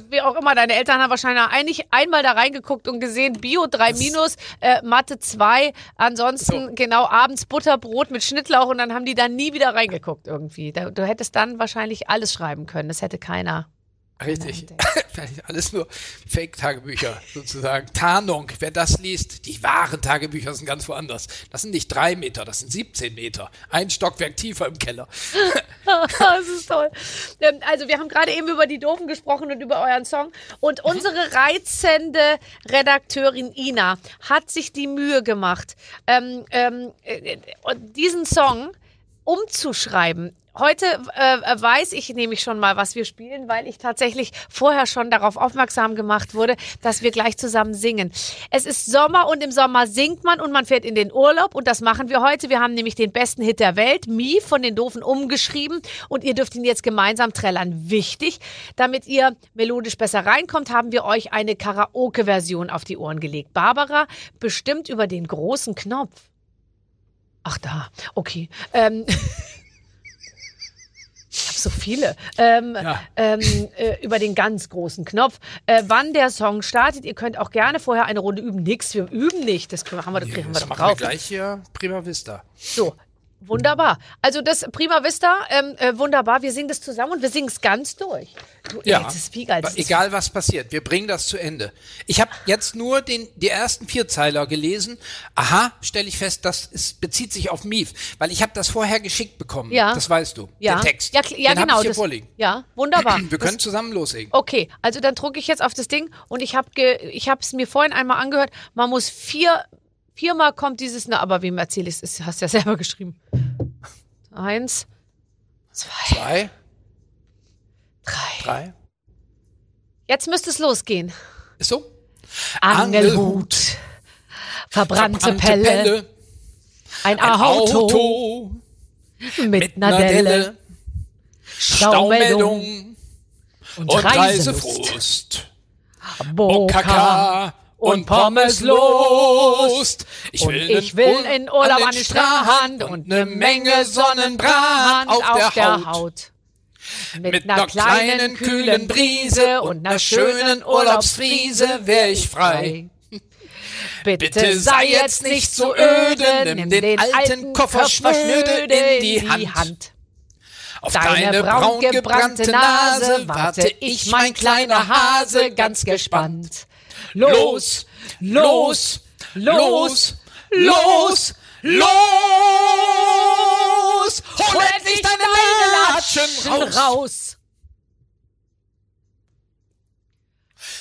wie auch immer, deine Eltern haben wahrscheinlich einmal da reingeguckt und gesehen, Bio 3-, Mathe 2, ansonsten abends Butterbrot mit Schnittlauch, und dann haben die da nie wieder reingeguckt irgendwie. Du hättest dann wahrscheinlich alles schreiben können, das hätte keiner. Richtig, alles nur Fake-Tagebücher sozusagen. Tarnung, wer das liest, die wahren Tagebücher sind ganz woanders. Das sind nicht 3 Meter, das sind 17 Meter. Ein Stockwerk tiefer im Keller. Das ist toll. Also wir haben gerade eben über die Doofen gesprochen und über euren Song. Und unsere reizende Redakteurin Ina hat sich die Mühe gemacht, diesen Song umzuschreiben. Heute weiß ich nämlich schon mal, was wir spielen, weil ich tatsächlich vorher schon darauf aufmerksam gemacht wurde, dass wir gleich zusammen singen. Es ist Sommer und im Sommer singt man und man fährt in den Urlaub und das machen wir heute. Wir haben nämlich den besten Hit der Welt, Mi, von den Doofen umgeschrieben und ihr dürft ihn jetzt gemeinsam trällern. Wichtig, damit ihr melodisch besser reinkommt, haben wir euch eine Karaoke-Version auf die Ohren gelegt. Barbara bestimmt über den großen Knopf. Ach da, okay. Ich habe so viele. Über den ganz großen Knopf. Wann der Song startet, ihr könnt auch gerne vorher eine Runde üben. Nix, wir üben nicht. Das kriegen wir doch drauf. Wir gleich hier Prima Vista. So, wunderbar. Also das Prima Vista, wunderbar. Wir singen das zusammen und wir singen es ganz durch. Du, ja, jetzt ist Wigald, egal was passiert, wir bringen das zu Ende. Ich habe jetzt nur die ersten 4 Zeiler gelesen. Aha, stelle ich fest, das bezieht sich auf MIF, weil ich habe das vorher geschickt bekommen. Ja. Das weißt du, ja. Den Text. Ja, ja, den genau, habe ich hier vorliegen. Ja, wunderbar. Wir können zusammen loslegen. Okay, also dann drucke ich jetzt auf das Ding und ich habe es mir vorhin einmal angehört. Man muss viermal kommt dieses, na, aber wem erzähle ich es? Hast du ja selber geschrieben. 1, 2. 3. Jetzt müsste es losgehen. Ist so? Angelhut, verbrannte Pelle, ein Auto mit Nadelle, Staumeldung und Reisefrust, Bokaka und Pommeslust. Ich will in Urlaub an den Strand und eine Menge Sonnenbrand auf der Haut. Mit einer kleinen, kühlen Brise und einer schönen Urlaubsfriese wär ich frei. Bitte sei jetzt nicht so öde, nimm den alten Koffer schnöde in die Hand. Auf deine braun gebrannte Nase warte ich, mein kleiner Hase, ganz gespannt. Los, los, los, los, los! Hol endlich deine Latschen raus!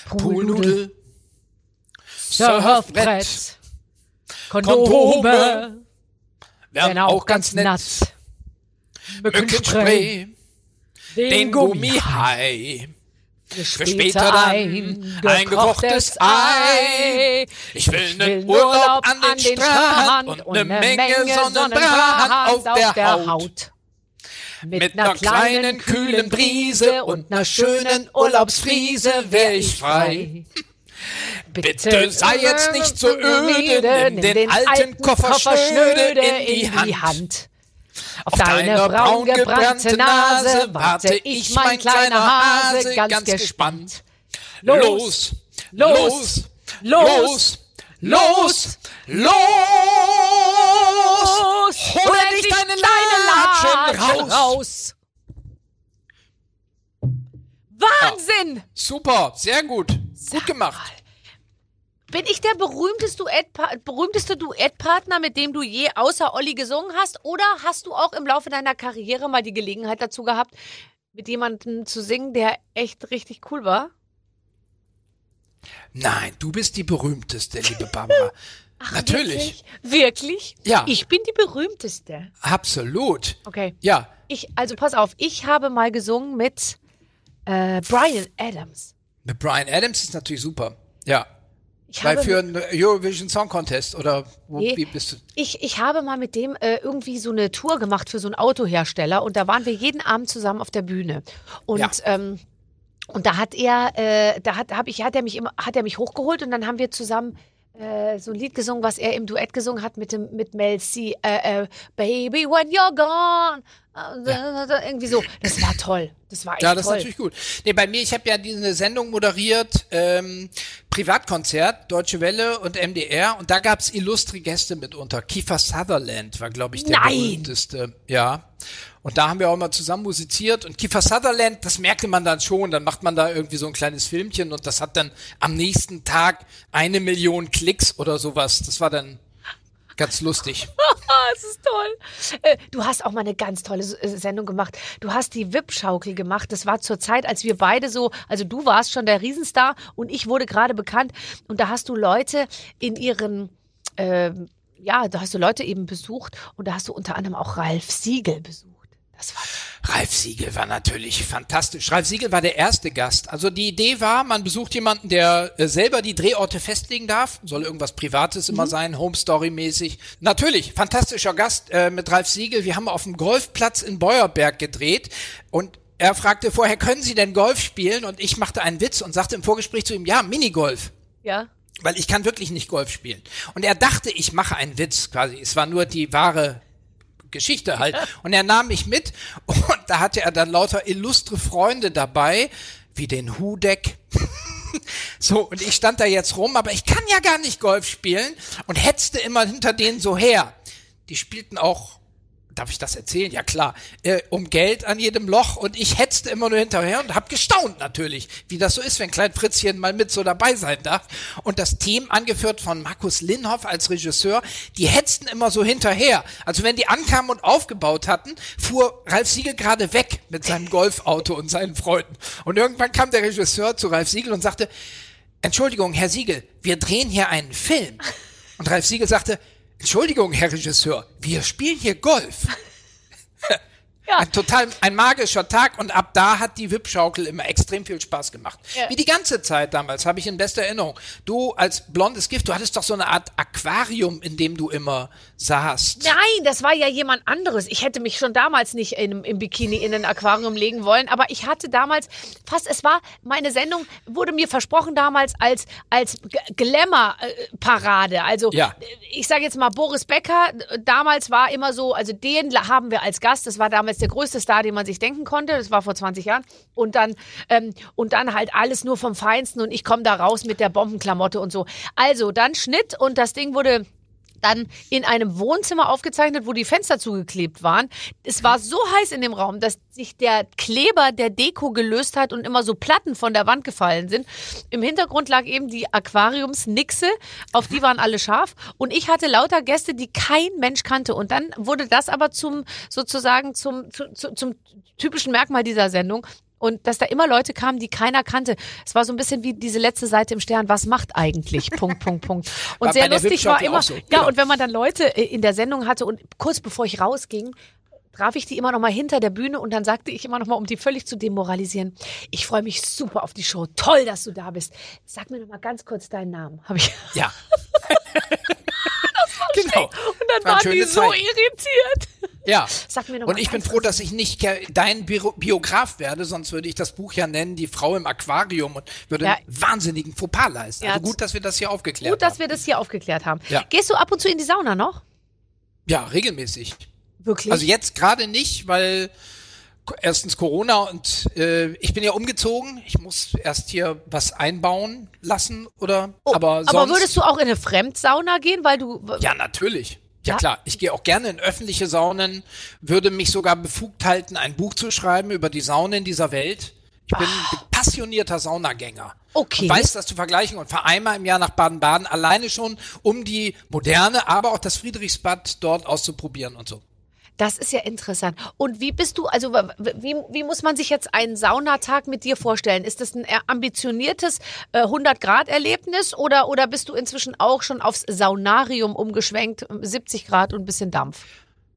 Poolnudel, Surfbrett, Kondome werden auch ganz nett. Mückenspray, den Gummihai. Für später dann ein gekochtes Ei. Ich will einen Urlaub an den Strand und eine Menge Sonnenbrand auf der Haut. Mit einer kleinen, kühlen Brise und einer schönen Urlaubsfriese wär ich frei. Bitte sei jetzt nicht so öde, nimm den alten Koffer schnöde in die Hand. Auf deine braun gebrannte Nase warte ich, mein kleiner Hase, ganz gespannt. Los, los, los, los, los! Hol endlich deine Latschen raus! Wahnsinn! Ja, super, sehr gut. Gut gemacht. Bin ich der berühmteste Duettpartner, mit dem du je außer Olli gesungen hast? Oder hast du auch im Laufe deiner Karriere mal die Gelegenheit dazu gehabt, mit jemandem zu singen, der echt richtig cool war? Nein, du bist die berühmteste, liebe Barbara. Ach, natürlich. Wirklich? Ja. Ich bin die berühmteste. Absolut. Okay. Ja. Also pass auf, ich habe mal gesungen mit Brian Adams. Mit Brian Adams ist natürlich super. Ja. Weil für einen Eurovision Song Contest oder wie bist du? Ich habe mal mit dem irgendwie so eine Tour gemacht für so einen Autohersteller und da waren wir jeden Abend zusammen auf der Bühne und ja. Und da hat er mich hochgeholt und dann haben wir zusammen so ein Lied gesungen, was er im Duett gesungen hat mit Mel C. Baby, when you're gone. Ja. Irgendwie so. Das war toll. Das war echt toll. Ja, das toll. Ist natürlich gut. Nee, bei mir, ich habe ja diese Sendung moderiert, Privatkonzert, Deutsche Welle und MDR. Und da gab es illustre Gäste mitunter. Kiefer Sutherland war, glaube ich, der berühmteste. Ja. Und da haben wir auch mal zusammen musiziert. Und Kiefer Sutherland, das merkte man dann schon. Dann macht man da irgendwie so ein kleines Filmchen. Und das hat dann am nächsten Tag 1 Million Klicks oder sowas. Das war dann ganz lustig. Das ist toll. Du hast auch mal eine ganz tolle Sendung gemacht. Du hast die Wippschaukel gemacht. Das war zur Zeit, als wir beide so, also du warst schon der Riesenstar und ich wurde gerade bekannt. Und da hast du Leute da hast du Leute eben besucht und da hast du unter anderem auch Ralf Siegel besucht. Das war Ralf Siegel war natürlich fantastisch. Ralf Siegel war der erste Gast. Also die Idee war, man besucht jemanden, der selber die Drehorte festlegen darf. Soll irgendwas Privates immer sein, Home-Story-mäßig. Natürlich, fantastischer Gast mit Ralf Siegel. Wir haben auf dem Golfplatz in Beuerberg gedreht und er fragte vorher, können Sie denn Golf spielen? Und ich machte einen Witz und sagte im Vorgespräch zu ihm, ja, Minigolf. Ja. Weil ich kann wirklich nicht Golf spielen. Und er dachte, ich mache einen Witz quasi. Es war nur die wahre Geschichte halt. Und er nahm mich mit und da hatte er dann lauter illustre Freunde dabei, wie den Hudeck. So, und ich stand da jetzt rum, aber ich kann ja gar nicht Golf spielen und hetzte immer hinter denen so her. Die spielten auch, darf ich das erzählen? Ja klar, um Geld an jedem Loch und ich hetzte immer nur hinterher und habe gestaunt natürlich, wie das so ist, wenn Klein Fritzchen mal mit so dabei sein darf. Und das Team, angeführt von Markus Linhoff als Regisseur, die hetzten immer so hinterher. Also wenn die ankamen und aufgebaut hatten, fuhr Ralf Siegel gerade weg mit seinem Golfauto und seinen Freunden. Und irgendwann kam der Regisseur zu Ralf Siegel und sagte, Entschuldigung, Herr Siegel, wir drehen hier einen Film. Und Ralf Siegel sagte, Entschuldigung, Herr Regisseur, wir spielen hier Golf. Ja. Ein magischer Tag und ab da hat die Wippschaukel immer extrem viel Spaß gemacht. Ja. Wie die ganze Zeit damals, habe ich in bester Erinnerung. Du als blondes Gift, du hattest doch so eine Art Aquarium, in dem du immer saßt. Nein, das war ja jemand anderes. Ich hätte mich schon damals nicht im Bikini in ein Aquarium legen wollen, aber ich hatte damals meine Sendung wurde mir versprochen damals als Glamour-Parade. Also ja. Ich sage jetzt mal, Boris Becker damals war immer so, also den haben wir als Gast, das war damals der größte Star, den man sich denken konnte. Das war vor 20 Jahren. Und dann halt alles nur vom Feinsten und ich komme da raus mit der Bombenklamotte und so. Also dann Schnitt und das Ding wurde dann in einem Wohnzimmer aufgezeichnet, wo die Fenster zugeklebt waren. Es war so heiß in dem Raum, dass sich der Kleber der Deko gelöst hat und immer so Platten von der Wand gefallen sind. Im Hintergrund lag eben die Aquariumsnixe, auf die waren alle scharf und ich hatte lauter Gäste, die kein Mensch kannte und dann wurde das aber zum typischen Merkmal dieser Sendung. Und dass da immer Leute kamen, die keiner kannte. Es war so ein bisschen wie diese letzte Seite im Stern. Was macht eigentlich? Punkt. Und sehr lustig war immer. So. Ja, genau. Und wenn man dann Leute in der Sendung hatte und kurz bevor ich rausging, traf ich die immer noch mal hinter der Bühne und dann sagte ich immer noch mal, um die völlig zu demoralisieren, ich freue mich super auf die Show. Toll, dass du da bist. Sag mir noch mal ganz kurz deinen Namen. Habe ich. Ja. Das war genau. Und dann waren die so irritiert. Ja. Sag mir noch mal. Und ich bin froh, dass ich nicht dein Biograf werde, sonst würde ich das Buch ja nennen, Die Frau im Aquarium und würde einen wahnsinnigen Fauxpas leisten. Ja, also gut, dass wir das hier aufgeklärt haben. Ja. Gehst du ab und zu in die Sauna noch? Ja, regelmäßig. Wirklich? Also jetzt gerade nicht, weil erstens Corona und ich bin ja umgezogen. Ich muss erst hier was einbauen lassen oder. Oh, aber würdest du auch in eine Fremdsauna gehen, weil du? Ja, natürlich. Ja klar, ich gehe auch gerne in öffentliche Saunen. Würde mich sogar befugt halten, ein Buch zu schreiben über die Saunen dieser Welt. Ich bin passionierter Saunagänger. Okay. Und weiß das zu vergleichen und fahre einmal im Jahr nach Baden-Baden alleine schon, um die Moderne, aber auch das Friedrichsbad dort auszuprobieren und so. Das ist ja interessant. Und wie bist du, also wie muss man sich jetzt einen Saunatag mit dir vorstellen? Ist das ein ambitioniertes 100-Grad-Erlebnis oder bist du inzwischen auch schon aufs Saunarium umgeschwenkt, 70 Grad und ein bisschen Dampf?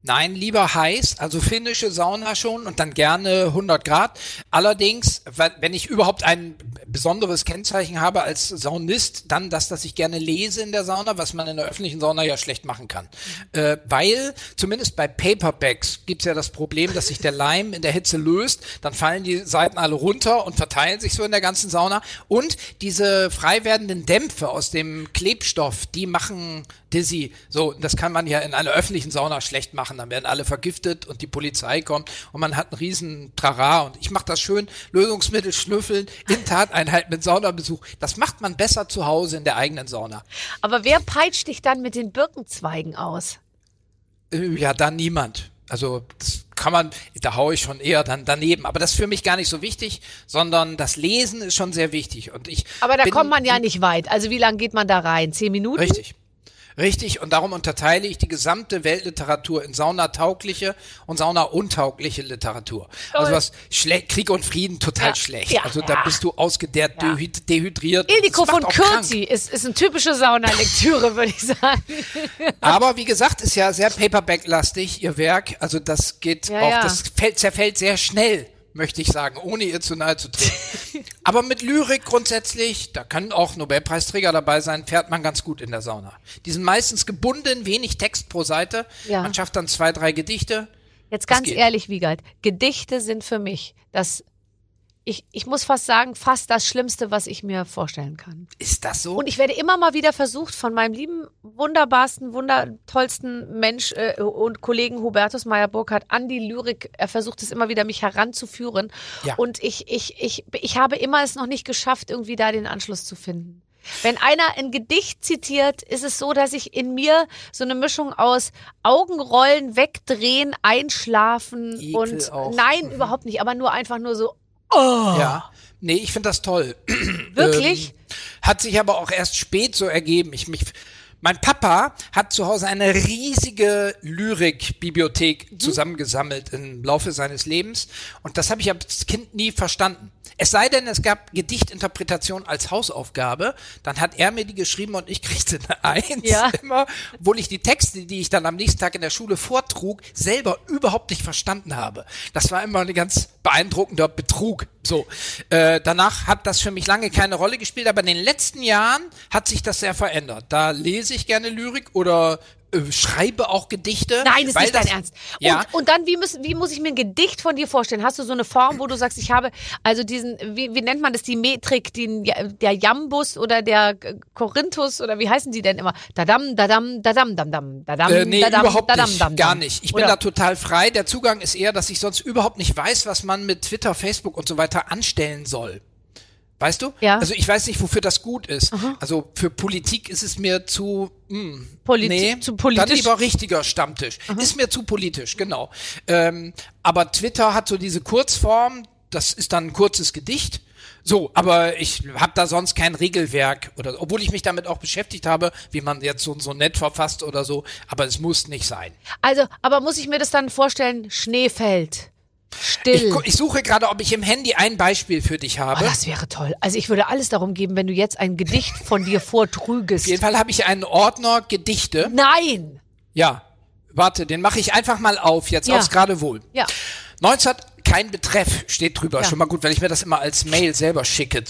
Nein, lieber heiß, also finnische Sauna schon und dann gerne 100 Grad. Allerdings, wenn ich überhaupt ein besonderes Kennzeichen habe als Saunist, dann das, dass ich gerne lese in der Sauna, was man in der öffentlichen Sauna ja schlecht machen kann. Weil, zumindest bei Paperbacks gibt's ja das Problem, dass sich der Leim in der Hitze löst, dann fallen die Seiten alle runter und verteilen sich so in der ganzen Sauna. Und diese frei werdenden Dämpfe aus dem Klebstoff, die machen dizzy. So, das kann man ja in einer öffentlichen Sauna schlecht machen. Dann werden alle vergiftet und die Polizei kommt und man hat einen riesen Trara und ich mache das schön, Lösungsmittel schnüffeln, in Tateinheit mit Saunabesuch. Das macht man besser zu Hause in der eigenen Sauna. Aber wer peitscht dich dann mit den Birkenzweigen aus? Ja, dann niemand. Also das kann man, da haue ich schon eher dann daneben. Aber das ist für mich gar nicht so wichtig, sondern das Lesen ist schon sehr wichtig. Aber da kommt man ja nicht weit. Also wie lange geht man da rein? 10 Minuten? Richtig. Richtig, und darum unterteile ich die gesamte Weltliteratur in saunataugliche und saunauntaugliche Literatur. Toll. Also was Krieg und Frieden total schlecht. Ja, also da bist du ausgedehrt, dehydriert. Ildikó von Kürthy ist eine typische Saunalektüre, würde ich sagen. Aber wie gesagt, ist ja sehr Paperback-lastig, ihr Werk. Also das geht das zerfällt sehr schnell, möchte ich sagen, ohne ihr zu nahe zu treten. Aber mit Lyrik grundsätzlich, da können auch Nobelpreisträger dabei sein, fährt man ganz gut in der Sauna. Die sind meistens gebunden, wenig Text pro Seite. Ja. Man schafft dann 2, 3 Gedichte. Jetzt ganz ehrlich, Wigald, Gedichte sind für mich das, ich muss fast sagen, fast das Schlimmste, was ich mir vorstellen kann. Ist das so? Und ich werde immer mal wieder versucht, von meinem lieben, wunderbarsten, wundertollsten Mensch und Kollegen Hubertus Meyer-Burkhardt an die Lyrik, er versucht es immer wieder, mich heranzuführen. Ja. Und ich habe immer es noch nicht geschafft, irgendwie da den Anschluss zu finden. Wenn einer ein Gedicht zitiert, ist es so, dass ich in mir so eine Mischung aus Augenrollen, Wegdrehen, Einschlafen Ekel und auch. Nein, überhaupt nicht, aber nur einfach nur so, oh. Ja, nee, ich finde das toll. Wirklich? Hat sich aber auch erst spät so ergeben. Mein Papa hat zu Hause eine riesige Lyrikbibliothek zusammengesammelt im Laufe seines Lebens. Und das habe ich als Kind nie verstanden. Es sei denn, es gab Gedichtinterpretation als Hausaufgabe. Dann hat er mir die geschrieben und ich kriegte eine 1 immer, obwohl ich die Texte, die ich dann am nächsten Tag in der Schule vortrug, selber überhaupt nicht verstanden habe. Das war immer ein ganz beeindruckender Betrug. So, danach hat das für mich lange keine Rolle gespielt, aber in den letzten Jahren hat sich das sehr verändert. Da lese ich gerne Lyrik oder schreibe auch Gedichte. Nein, das ist nicht dein Ernst. Ja. Und dann, wie muss ich mir ein Gedicht von dir vorstellen? Hast du so eine Form, wo du sagst, ich habe also diesen, wie nennt man das, die Metrik, der Jambus oder der Korinthus oder wie heißen die denn immer? Dadam, dadam, dadam, dadam, dadam, nee, dadam, überhaupt dadam, nicht, dadam, gar nicht. Ich bin da total frei. Der Zugang ist eher, dass ich sonst überhaupt nicht weiß, was man mit Twitter, Facebook und so weiter anstellen soll. Weißt du? Ja. Also ich weiß nicht, wofür das gut ist. Aha. Also für Politik ist es mir zu... zu politisch. Dann lieber richtiger Stammtisch. Aha. Ist mir zu politisch, genau. Aber Twitter hat so diese Kurzform, das ist dann ein kurzes Gedicht. So, aber ich habe da sonst kein Regelwerk, oder obwohl ich mich damit auch beschäftigt habe, wie man jetzt so ein Sonett verfasst oder so, aber es muss nicht sein. Also, aber muss ich mir das dann vorstellen, Schnee fällt? Still. Ich suche gerade, ob ich im Handy ein Beispiel für dich habe. Oh, das wäre toll. Also ich würde alles darum geben, wenn du jetzt ein Gedicht von dir vortrügest. Auf jeden Fall habe ich einen Ordner Gedichte. Nein! Ja, warte, den mache ich einfach mal auf, jetzt aufs Geradewohl. Ja. Kein Betreff steht drüber, schon mal gut, weil ich mir das immer als Mail selber schicke.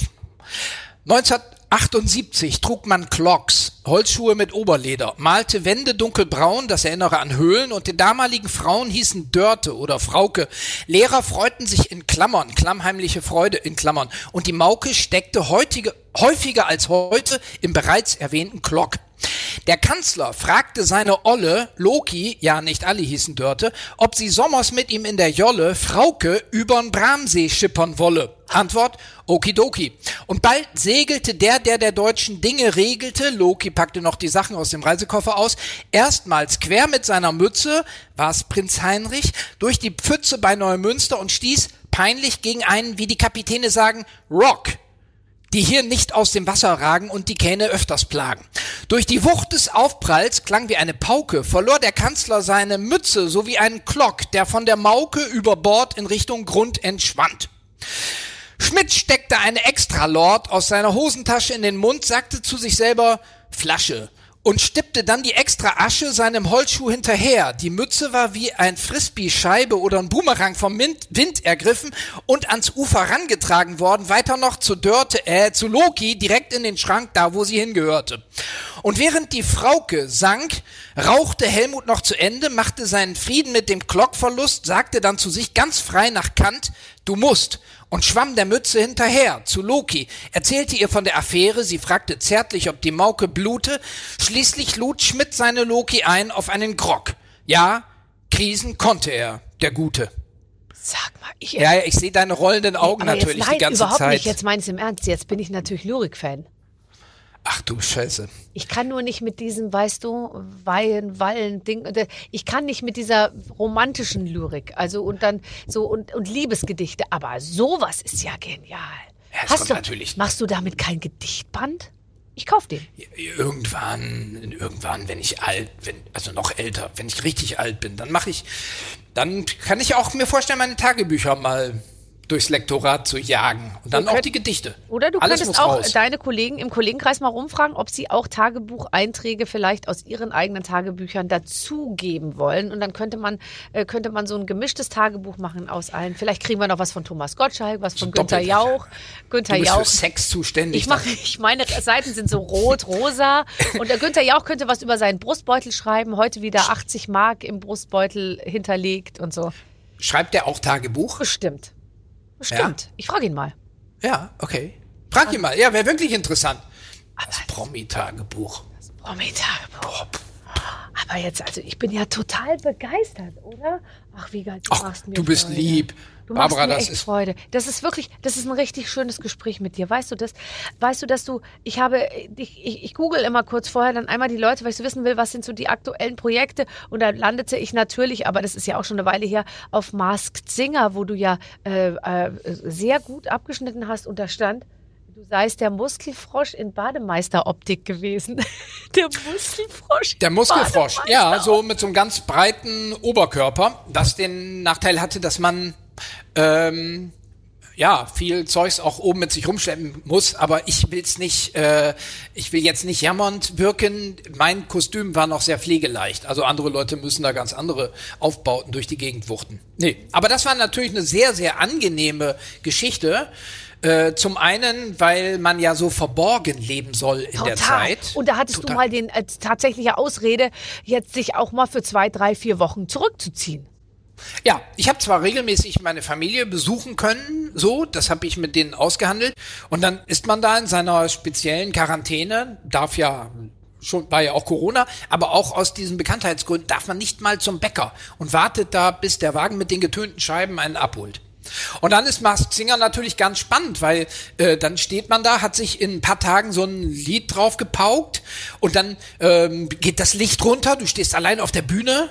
1978 trug man Clogs, Holzschuhe mit Oberleder, malte Wände dunkelbraun, das erinnere an Höhlen, und die damaligen Frauen hießen Dörte oder Frauke. Lehrer freuten sich in Klammern, klammheimliche Freude in Klammern, und die Mauke steckte häufiger als heute im bereits erwähnten Clog. Der Kanzler fragte seine Olle, Loki, nicht alle hießen Dörte, ob sie sommers mit ihm in der Jolle Frauke übern Bramsee schippern wolle. Antwort, okidoki. Und bald segelte der deutschen Dinge regelte, Loki packte noch die Sachen aus dem Reisekoffer aus, erstmals quer mit seiner Mütze, war's Prinz Heinrich, durch die Pfütze bei Neumünster und stieß peinlich gegen einen, wie die Kapitäne sagen, Rock, die hier nicht aus dem Wasser ragen und die Kähne öfters plagen. Durch die Wucht des Aufpralls klang wie eine Pauke, verlor der Kanzler seine Mütze sowie einen Klock, der von der Mauke über Bord in Richtung Grund entschwand. Schmidt steckte eine Extralord aus seiner Hosentasche in den Mund, sagte zu sich selber Flasche und stippte dann die extra Asche seinem Holzschuh hinterher. Die Mütze war wie ein Frisbee-Scheibe oder ein Boomerang vom Wind ergriffen und ans Ufer rangetragen worden, weiter noch zu Loki, direkt in den Schrank, da wo sie hingehörte. Und während die Frauke sank, rauchte Helmut noch zu Ende, machte seinen Frieden mit dem Glockverlust, sagte dann zu sich ganz frei nach Kant, du musst, und schwamm der Mütze hinterher, zu Loki, erzählte ihr von der Affäre, sie fragte zärtlich, ob die Mauke blute, schließlich lud Schmidt seine Loki ein auf einen Grog. Ja, Krisen konnte er, der Gute. Sag mal, ich sehe deine rollenden Augen natürlich die ganze Zeit. Überhaupt nicht, jetzt meinst du im Ernst, jetzt bin ich natürlich Lyrik-Fan. Ach du Scheiße. Ich kann nur nicht mit diesem, weißt du, Wallen-Ding. Ich kann nicht mit dieser romantischen Lyrik, also und dann so und Liebesgedichte. Aber sowas ist ja genial. Ja, machst du damit kein Gedichtband? Ich kaufe den. Irgendwann, wenn ich alt bin, also noch älter, wenn ich richtig alt bin, dann kann ich auch mir vorstellen, meine Tagebücher mal durchs Lektorat zu jagen und dann auch die Gedichte. Oder du könntest auch deine Kollegen im Kollegenkreis mal rumfragen, ob sie auch Tagebucheinträge vielleicht aus ihren eigenen Tagebüchern dazugeben wollen. Und dann könnte man so ein gemischtes Tagebuch machen aus allen. Vielleicht kriegen wir noch was von Thomas Gottschalk, was von Günter Jauch. Du bist für Sex zuständig. Meine Seiten sind so rot, rosa. Und der Günter Jauch könnte was über seinen Brustbeutel schreiben. Heute wieder 80 Mark im Brustbeutel hinterlegt und so. Schreibt der auch Tagebuch? Bestimmt. Ja? Ich frage ihn mal. Ja, okay. Frag ihn mal. Ja, wäre wirklich interessant. Das Promi-Tagebuch. Das Promi-Tagebuch. Aber jetzt, also ich bin ja total begeistert, oder? Ach, Wigald, du bist Freude. Lieb. Du machst Barbara, mir echt Freude. Das ist ein richtig schönes Gespräch mit dir. Weißt du das? Weißt du, dass du, ich google immer kurz vorher dann einmal die Leute, weil ich so wissen will, was sind so die aktuellen Projekte, und da landete ich natürlich, aber das ist ja auch schon eine Weile her, auf Masked Singer, wo du ja sehr gut abgeschnitten hast, und da stand: Du seist der Muskelfrosch in Bademeisteroptik gewesen. Der Muskelfrosch, ja, so mit so einem ganz breiten Oberkörper, das den Nachteil hatte, dass man viel Zeugs auch oben mit sich rumschleppen muss, aber ich will jetzt nicht jammernd wirken. Mein Kostüm war noch sehr pflegeleicht. Also andere Leute müssen da ganz andere Aufbauten durch die Gegend wuchten. Nee, aber das war natürlich eine sehr, sehr angenehme Geschichte. Zum einen, weil man ja so verborgen leben soll in der Zeit. Und da hattest du mal den als tatsächliche Ausrede, jetzt sich auch mal für 2, 3, 4 Wochen zurückzuziehen. Ja, ich habe zwar regelmäßig meine Familie besuchen können, so, das habe ich mit denen ausgehandelt, und dann ist man da in seiner speziellen Quarantäne, war ja auch Corona, aber auch aus diesen Bekanntheitsgründen darf man nicht mal zum Bäcker und wartet da, bis der Wagen mit den getönten Scheiben einen abholt. Und dann ist Masked Singer natürlich ganz spannend, weil dann steht man da, hat sich in ein paar Tagen so ein Lied drauf gepaukt, und dann geht das Licht runter, du stehst allein auf der Bühne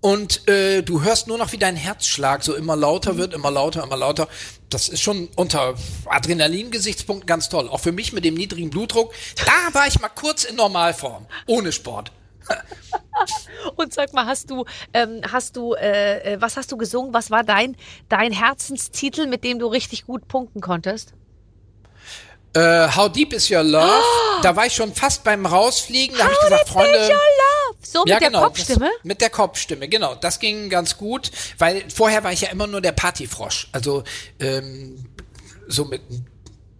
und du hörst nur noch, wie dein Herzschlag so immer lauter wird, immer lauter. Das ist schon unter Adrenalin-Gesichtspunkten ganz toll. Auch für mich mit dem niedrigen Blutdruck, da war ich mal kurz in Normalform, ohne Sport. Und sag mal, was hast du gesungen? Was war dein Herzenstitel, mit dem du richtig gut punkten konntest? How Deep Is Your Love? Oh! Da war ich schon fast beim Rausfliegen. Da habe ich gesagt, Freunde. Is your love? So mit der Kopfstimme? Mit der Kopfstimme, genau. Das ging ganz gut, weil vorher war ich ja immer nur der Partyfrosch. Also so mit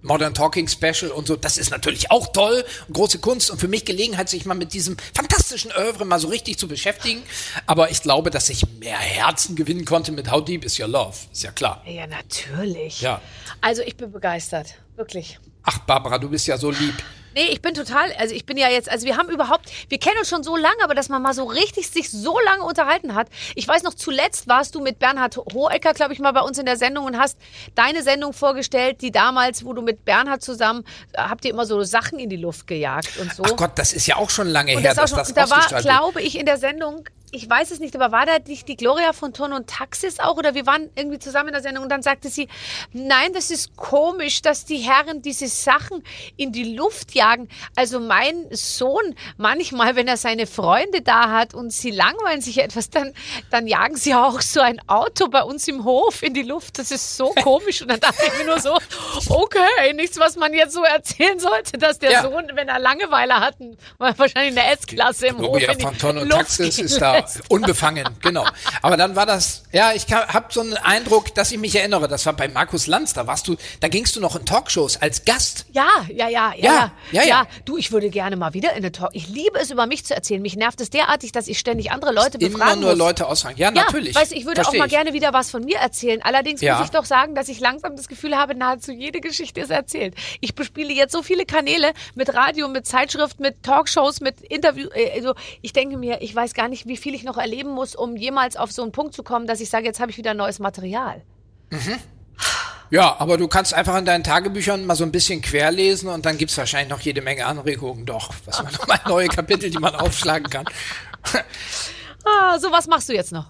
Modern Talking Special und so, das ist natürlich auch toll und große Kunst und für mich Gelegenheit, sich mal mit diesem fantastischen Oeuvre mal so richtig zu beschäftigen, aber ich glaube, dass ich mehr Herzen gewinnen konnte mit How Deep Is Your Love, ist ja klar. Ja, natürlich. Ja. Also ich bin begeistert, wirklich. Ach Barbara, du bist ja so lieb. Nee, ich bin total, wir kennen uns schon so lange, aber dass man mal so richtig sich so lange unterhalten hat. Ich weiß noch, zuletzt warst du mit Bernhard Hoecker, glaube ich, mal bei uns in der Sendung und hast deine Sendung vorgestellt, die damals, wo du mit Bernhard zusammen, habt ihr immer so Sachen in die Luft gejagt und so. Ach Gott, das ist ja auch schon lange her, dass das ausgestrahlt wird. Da war, glaube ich, in der Sendung, ich weiß es nicht, aber war da nicht die Gloria von Ton und Taxis auch? Oder wir waren irgendwie zusammen in der Sendung und dann sagte sie, nein, das ist komisch, dass die Herren diese Sachen in die Luft jagen. Also mein Sohn, manchmal, wenn er seine Freunde da hat und sie langweilen sich etwas, dann jagen sie auch so ein Auto bei uns im Hof in die Luft. Das ist so komisch. Und dann dachte ich mir nur so, okay, nichts, was man jetzt so erzählen sollte, dass der Sohn, wenn er Langeweile hat, wahrscheinlich in der S-Klasse im Hof in die von Ton und Luft Taxis ist da. Unbefangen, genau. Aber dann war das, ja, ich habe so einen Eindruck, dass ich mich erinnere, das war bei Markus Lanz, da gingst du noch in Talkshows als Gast. Ja. Du, ich würde gerne mal wieder in eine Talkshow. Ich liebe es, über mich zu erzählen. Mich nervt es derartig, dass ich ständig andere Leute befragen muss. Immer nur Leute ausfragen. Ja, natürlich. Weißt, ich würde auch mal gerne wieder was von mir erzählen. Allerdings muss ich doch sagen, dass ich langsam das Gefühl habe, nahezu jede Geschichte ist erzählt. Ich bespiele jetzt so viele Kanäle mit Radio, mit Zeitschrift, mit Talkshows, mit Interview. Also ich denke mir, ich weiß gar nicht, wie viel ich noch erleben muss, um jemals auf so einen Punkt zu kommen, dass ich sage, jetzt habe ich wieder neues Material. Mhm. Ja, aber du kannst einfach in deinen Tagebüchern mal so ein bisschen querlesen und dann gibt es wahrscheinlich noch jede Menge Anregungen. Doch, was man nochmal neue Kapitel, die man aufschlagen kann. So, was machst du jetzt noch?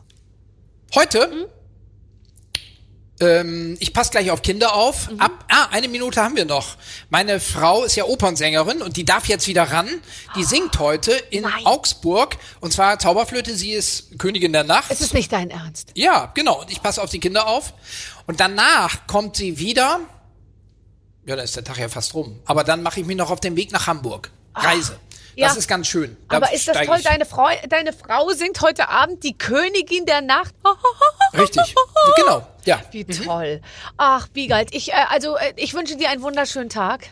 Heute? Ich passe gleich auf Kinder auf. Mhm. Eine Minute haben wir noch. Meine Frau ist ja Opernsängerin und die darf jetzt wieder ran. Die singt heute in Augsburg und zwar Zauberflöte. Sie ist Königin der Nacht. Es ist nicht dein Ernst. Ja, genau. Und ich passe auf die Kinder auf. Und danach kommt sie wieder. Ja, da ist der Tag ja fast rum. Aber dann mache ich mich noch auf den Weg nach Hamburg. Reise. Ja. Das ist ganz schön. Da aber ist das toll, deine Frau singt heute Abend die Königin der Nacht. Richtig, genau. Ja. Wie toll. Ach, Wigald, ich wünsche dir einen wunderschönen Tag.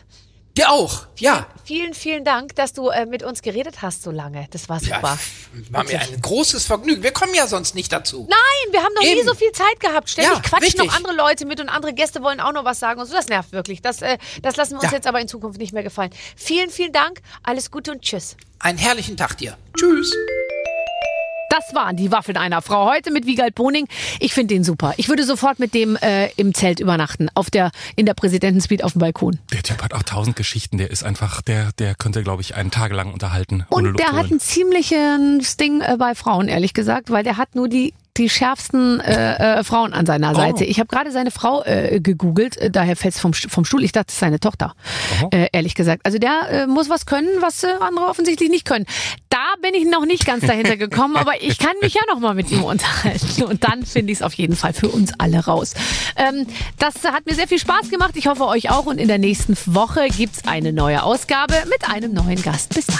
Dir auch, ja. Vielen, vielen Dank, dass du mit uns geredet hast so lange. Das war super. Ja, war mir ein großes Vergnügen. Wir kommen ja sonst nicht dazu. Nein, wir haben noch nie so viel Zeit gehabt. Ständig quatschen noch andere Leute mit und andere Gäste wollen auch noch was sagen und so. Das nervt wirklich. Das lassen wir uns jetzt aber in Zukunft nicht mehr gefallen. Vielen, vielen Dank. Alles Gute und tschüss. Einen herrlichen Tag dir. Tschüss. Das waren die Waffeln einer Frau. Heute mit Wigald Boning. Ich finde den super. Ich würde sofort mit dem im Zelt übernachten. In der Präsidentensuite auf dem Balkon. Der Typ hat auch 1000 Geschichten. Der ist einfach, der könnte, glaube ich, einen tagelang unterhalten. Und der hat ein ziemlichen Sting bei Frauen, ehrlich gesagt. Weil der hat nur die schärfsten Frauen an seiner Seite. Ich habe gerade seine Frau gegoogelt, daher fällt es vom Stuhl. Ich dachte, es ist seine Tochter, ehrlich gesagt. Also der muss was können, was andere offensichtlich nicht können. Da bin ich noch nicht ganz dahinter gekommen, aber ich kann mich ja noch mal mit ihm unterhalten. Und dann finde ich es auf jeden Fall für uns alle raus. Das hat mir sehr viel Spaß gemacht. Ich hoffe, euch auch. Und in der nächsten Woche gibt es eine neue Ausgabe mit einem neuen Gast. Bis dann.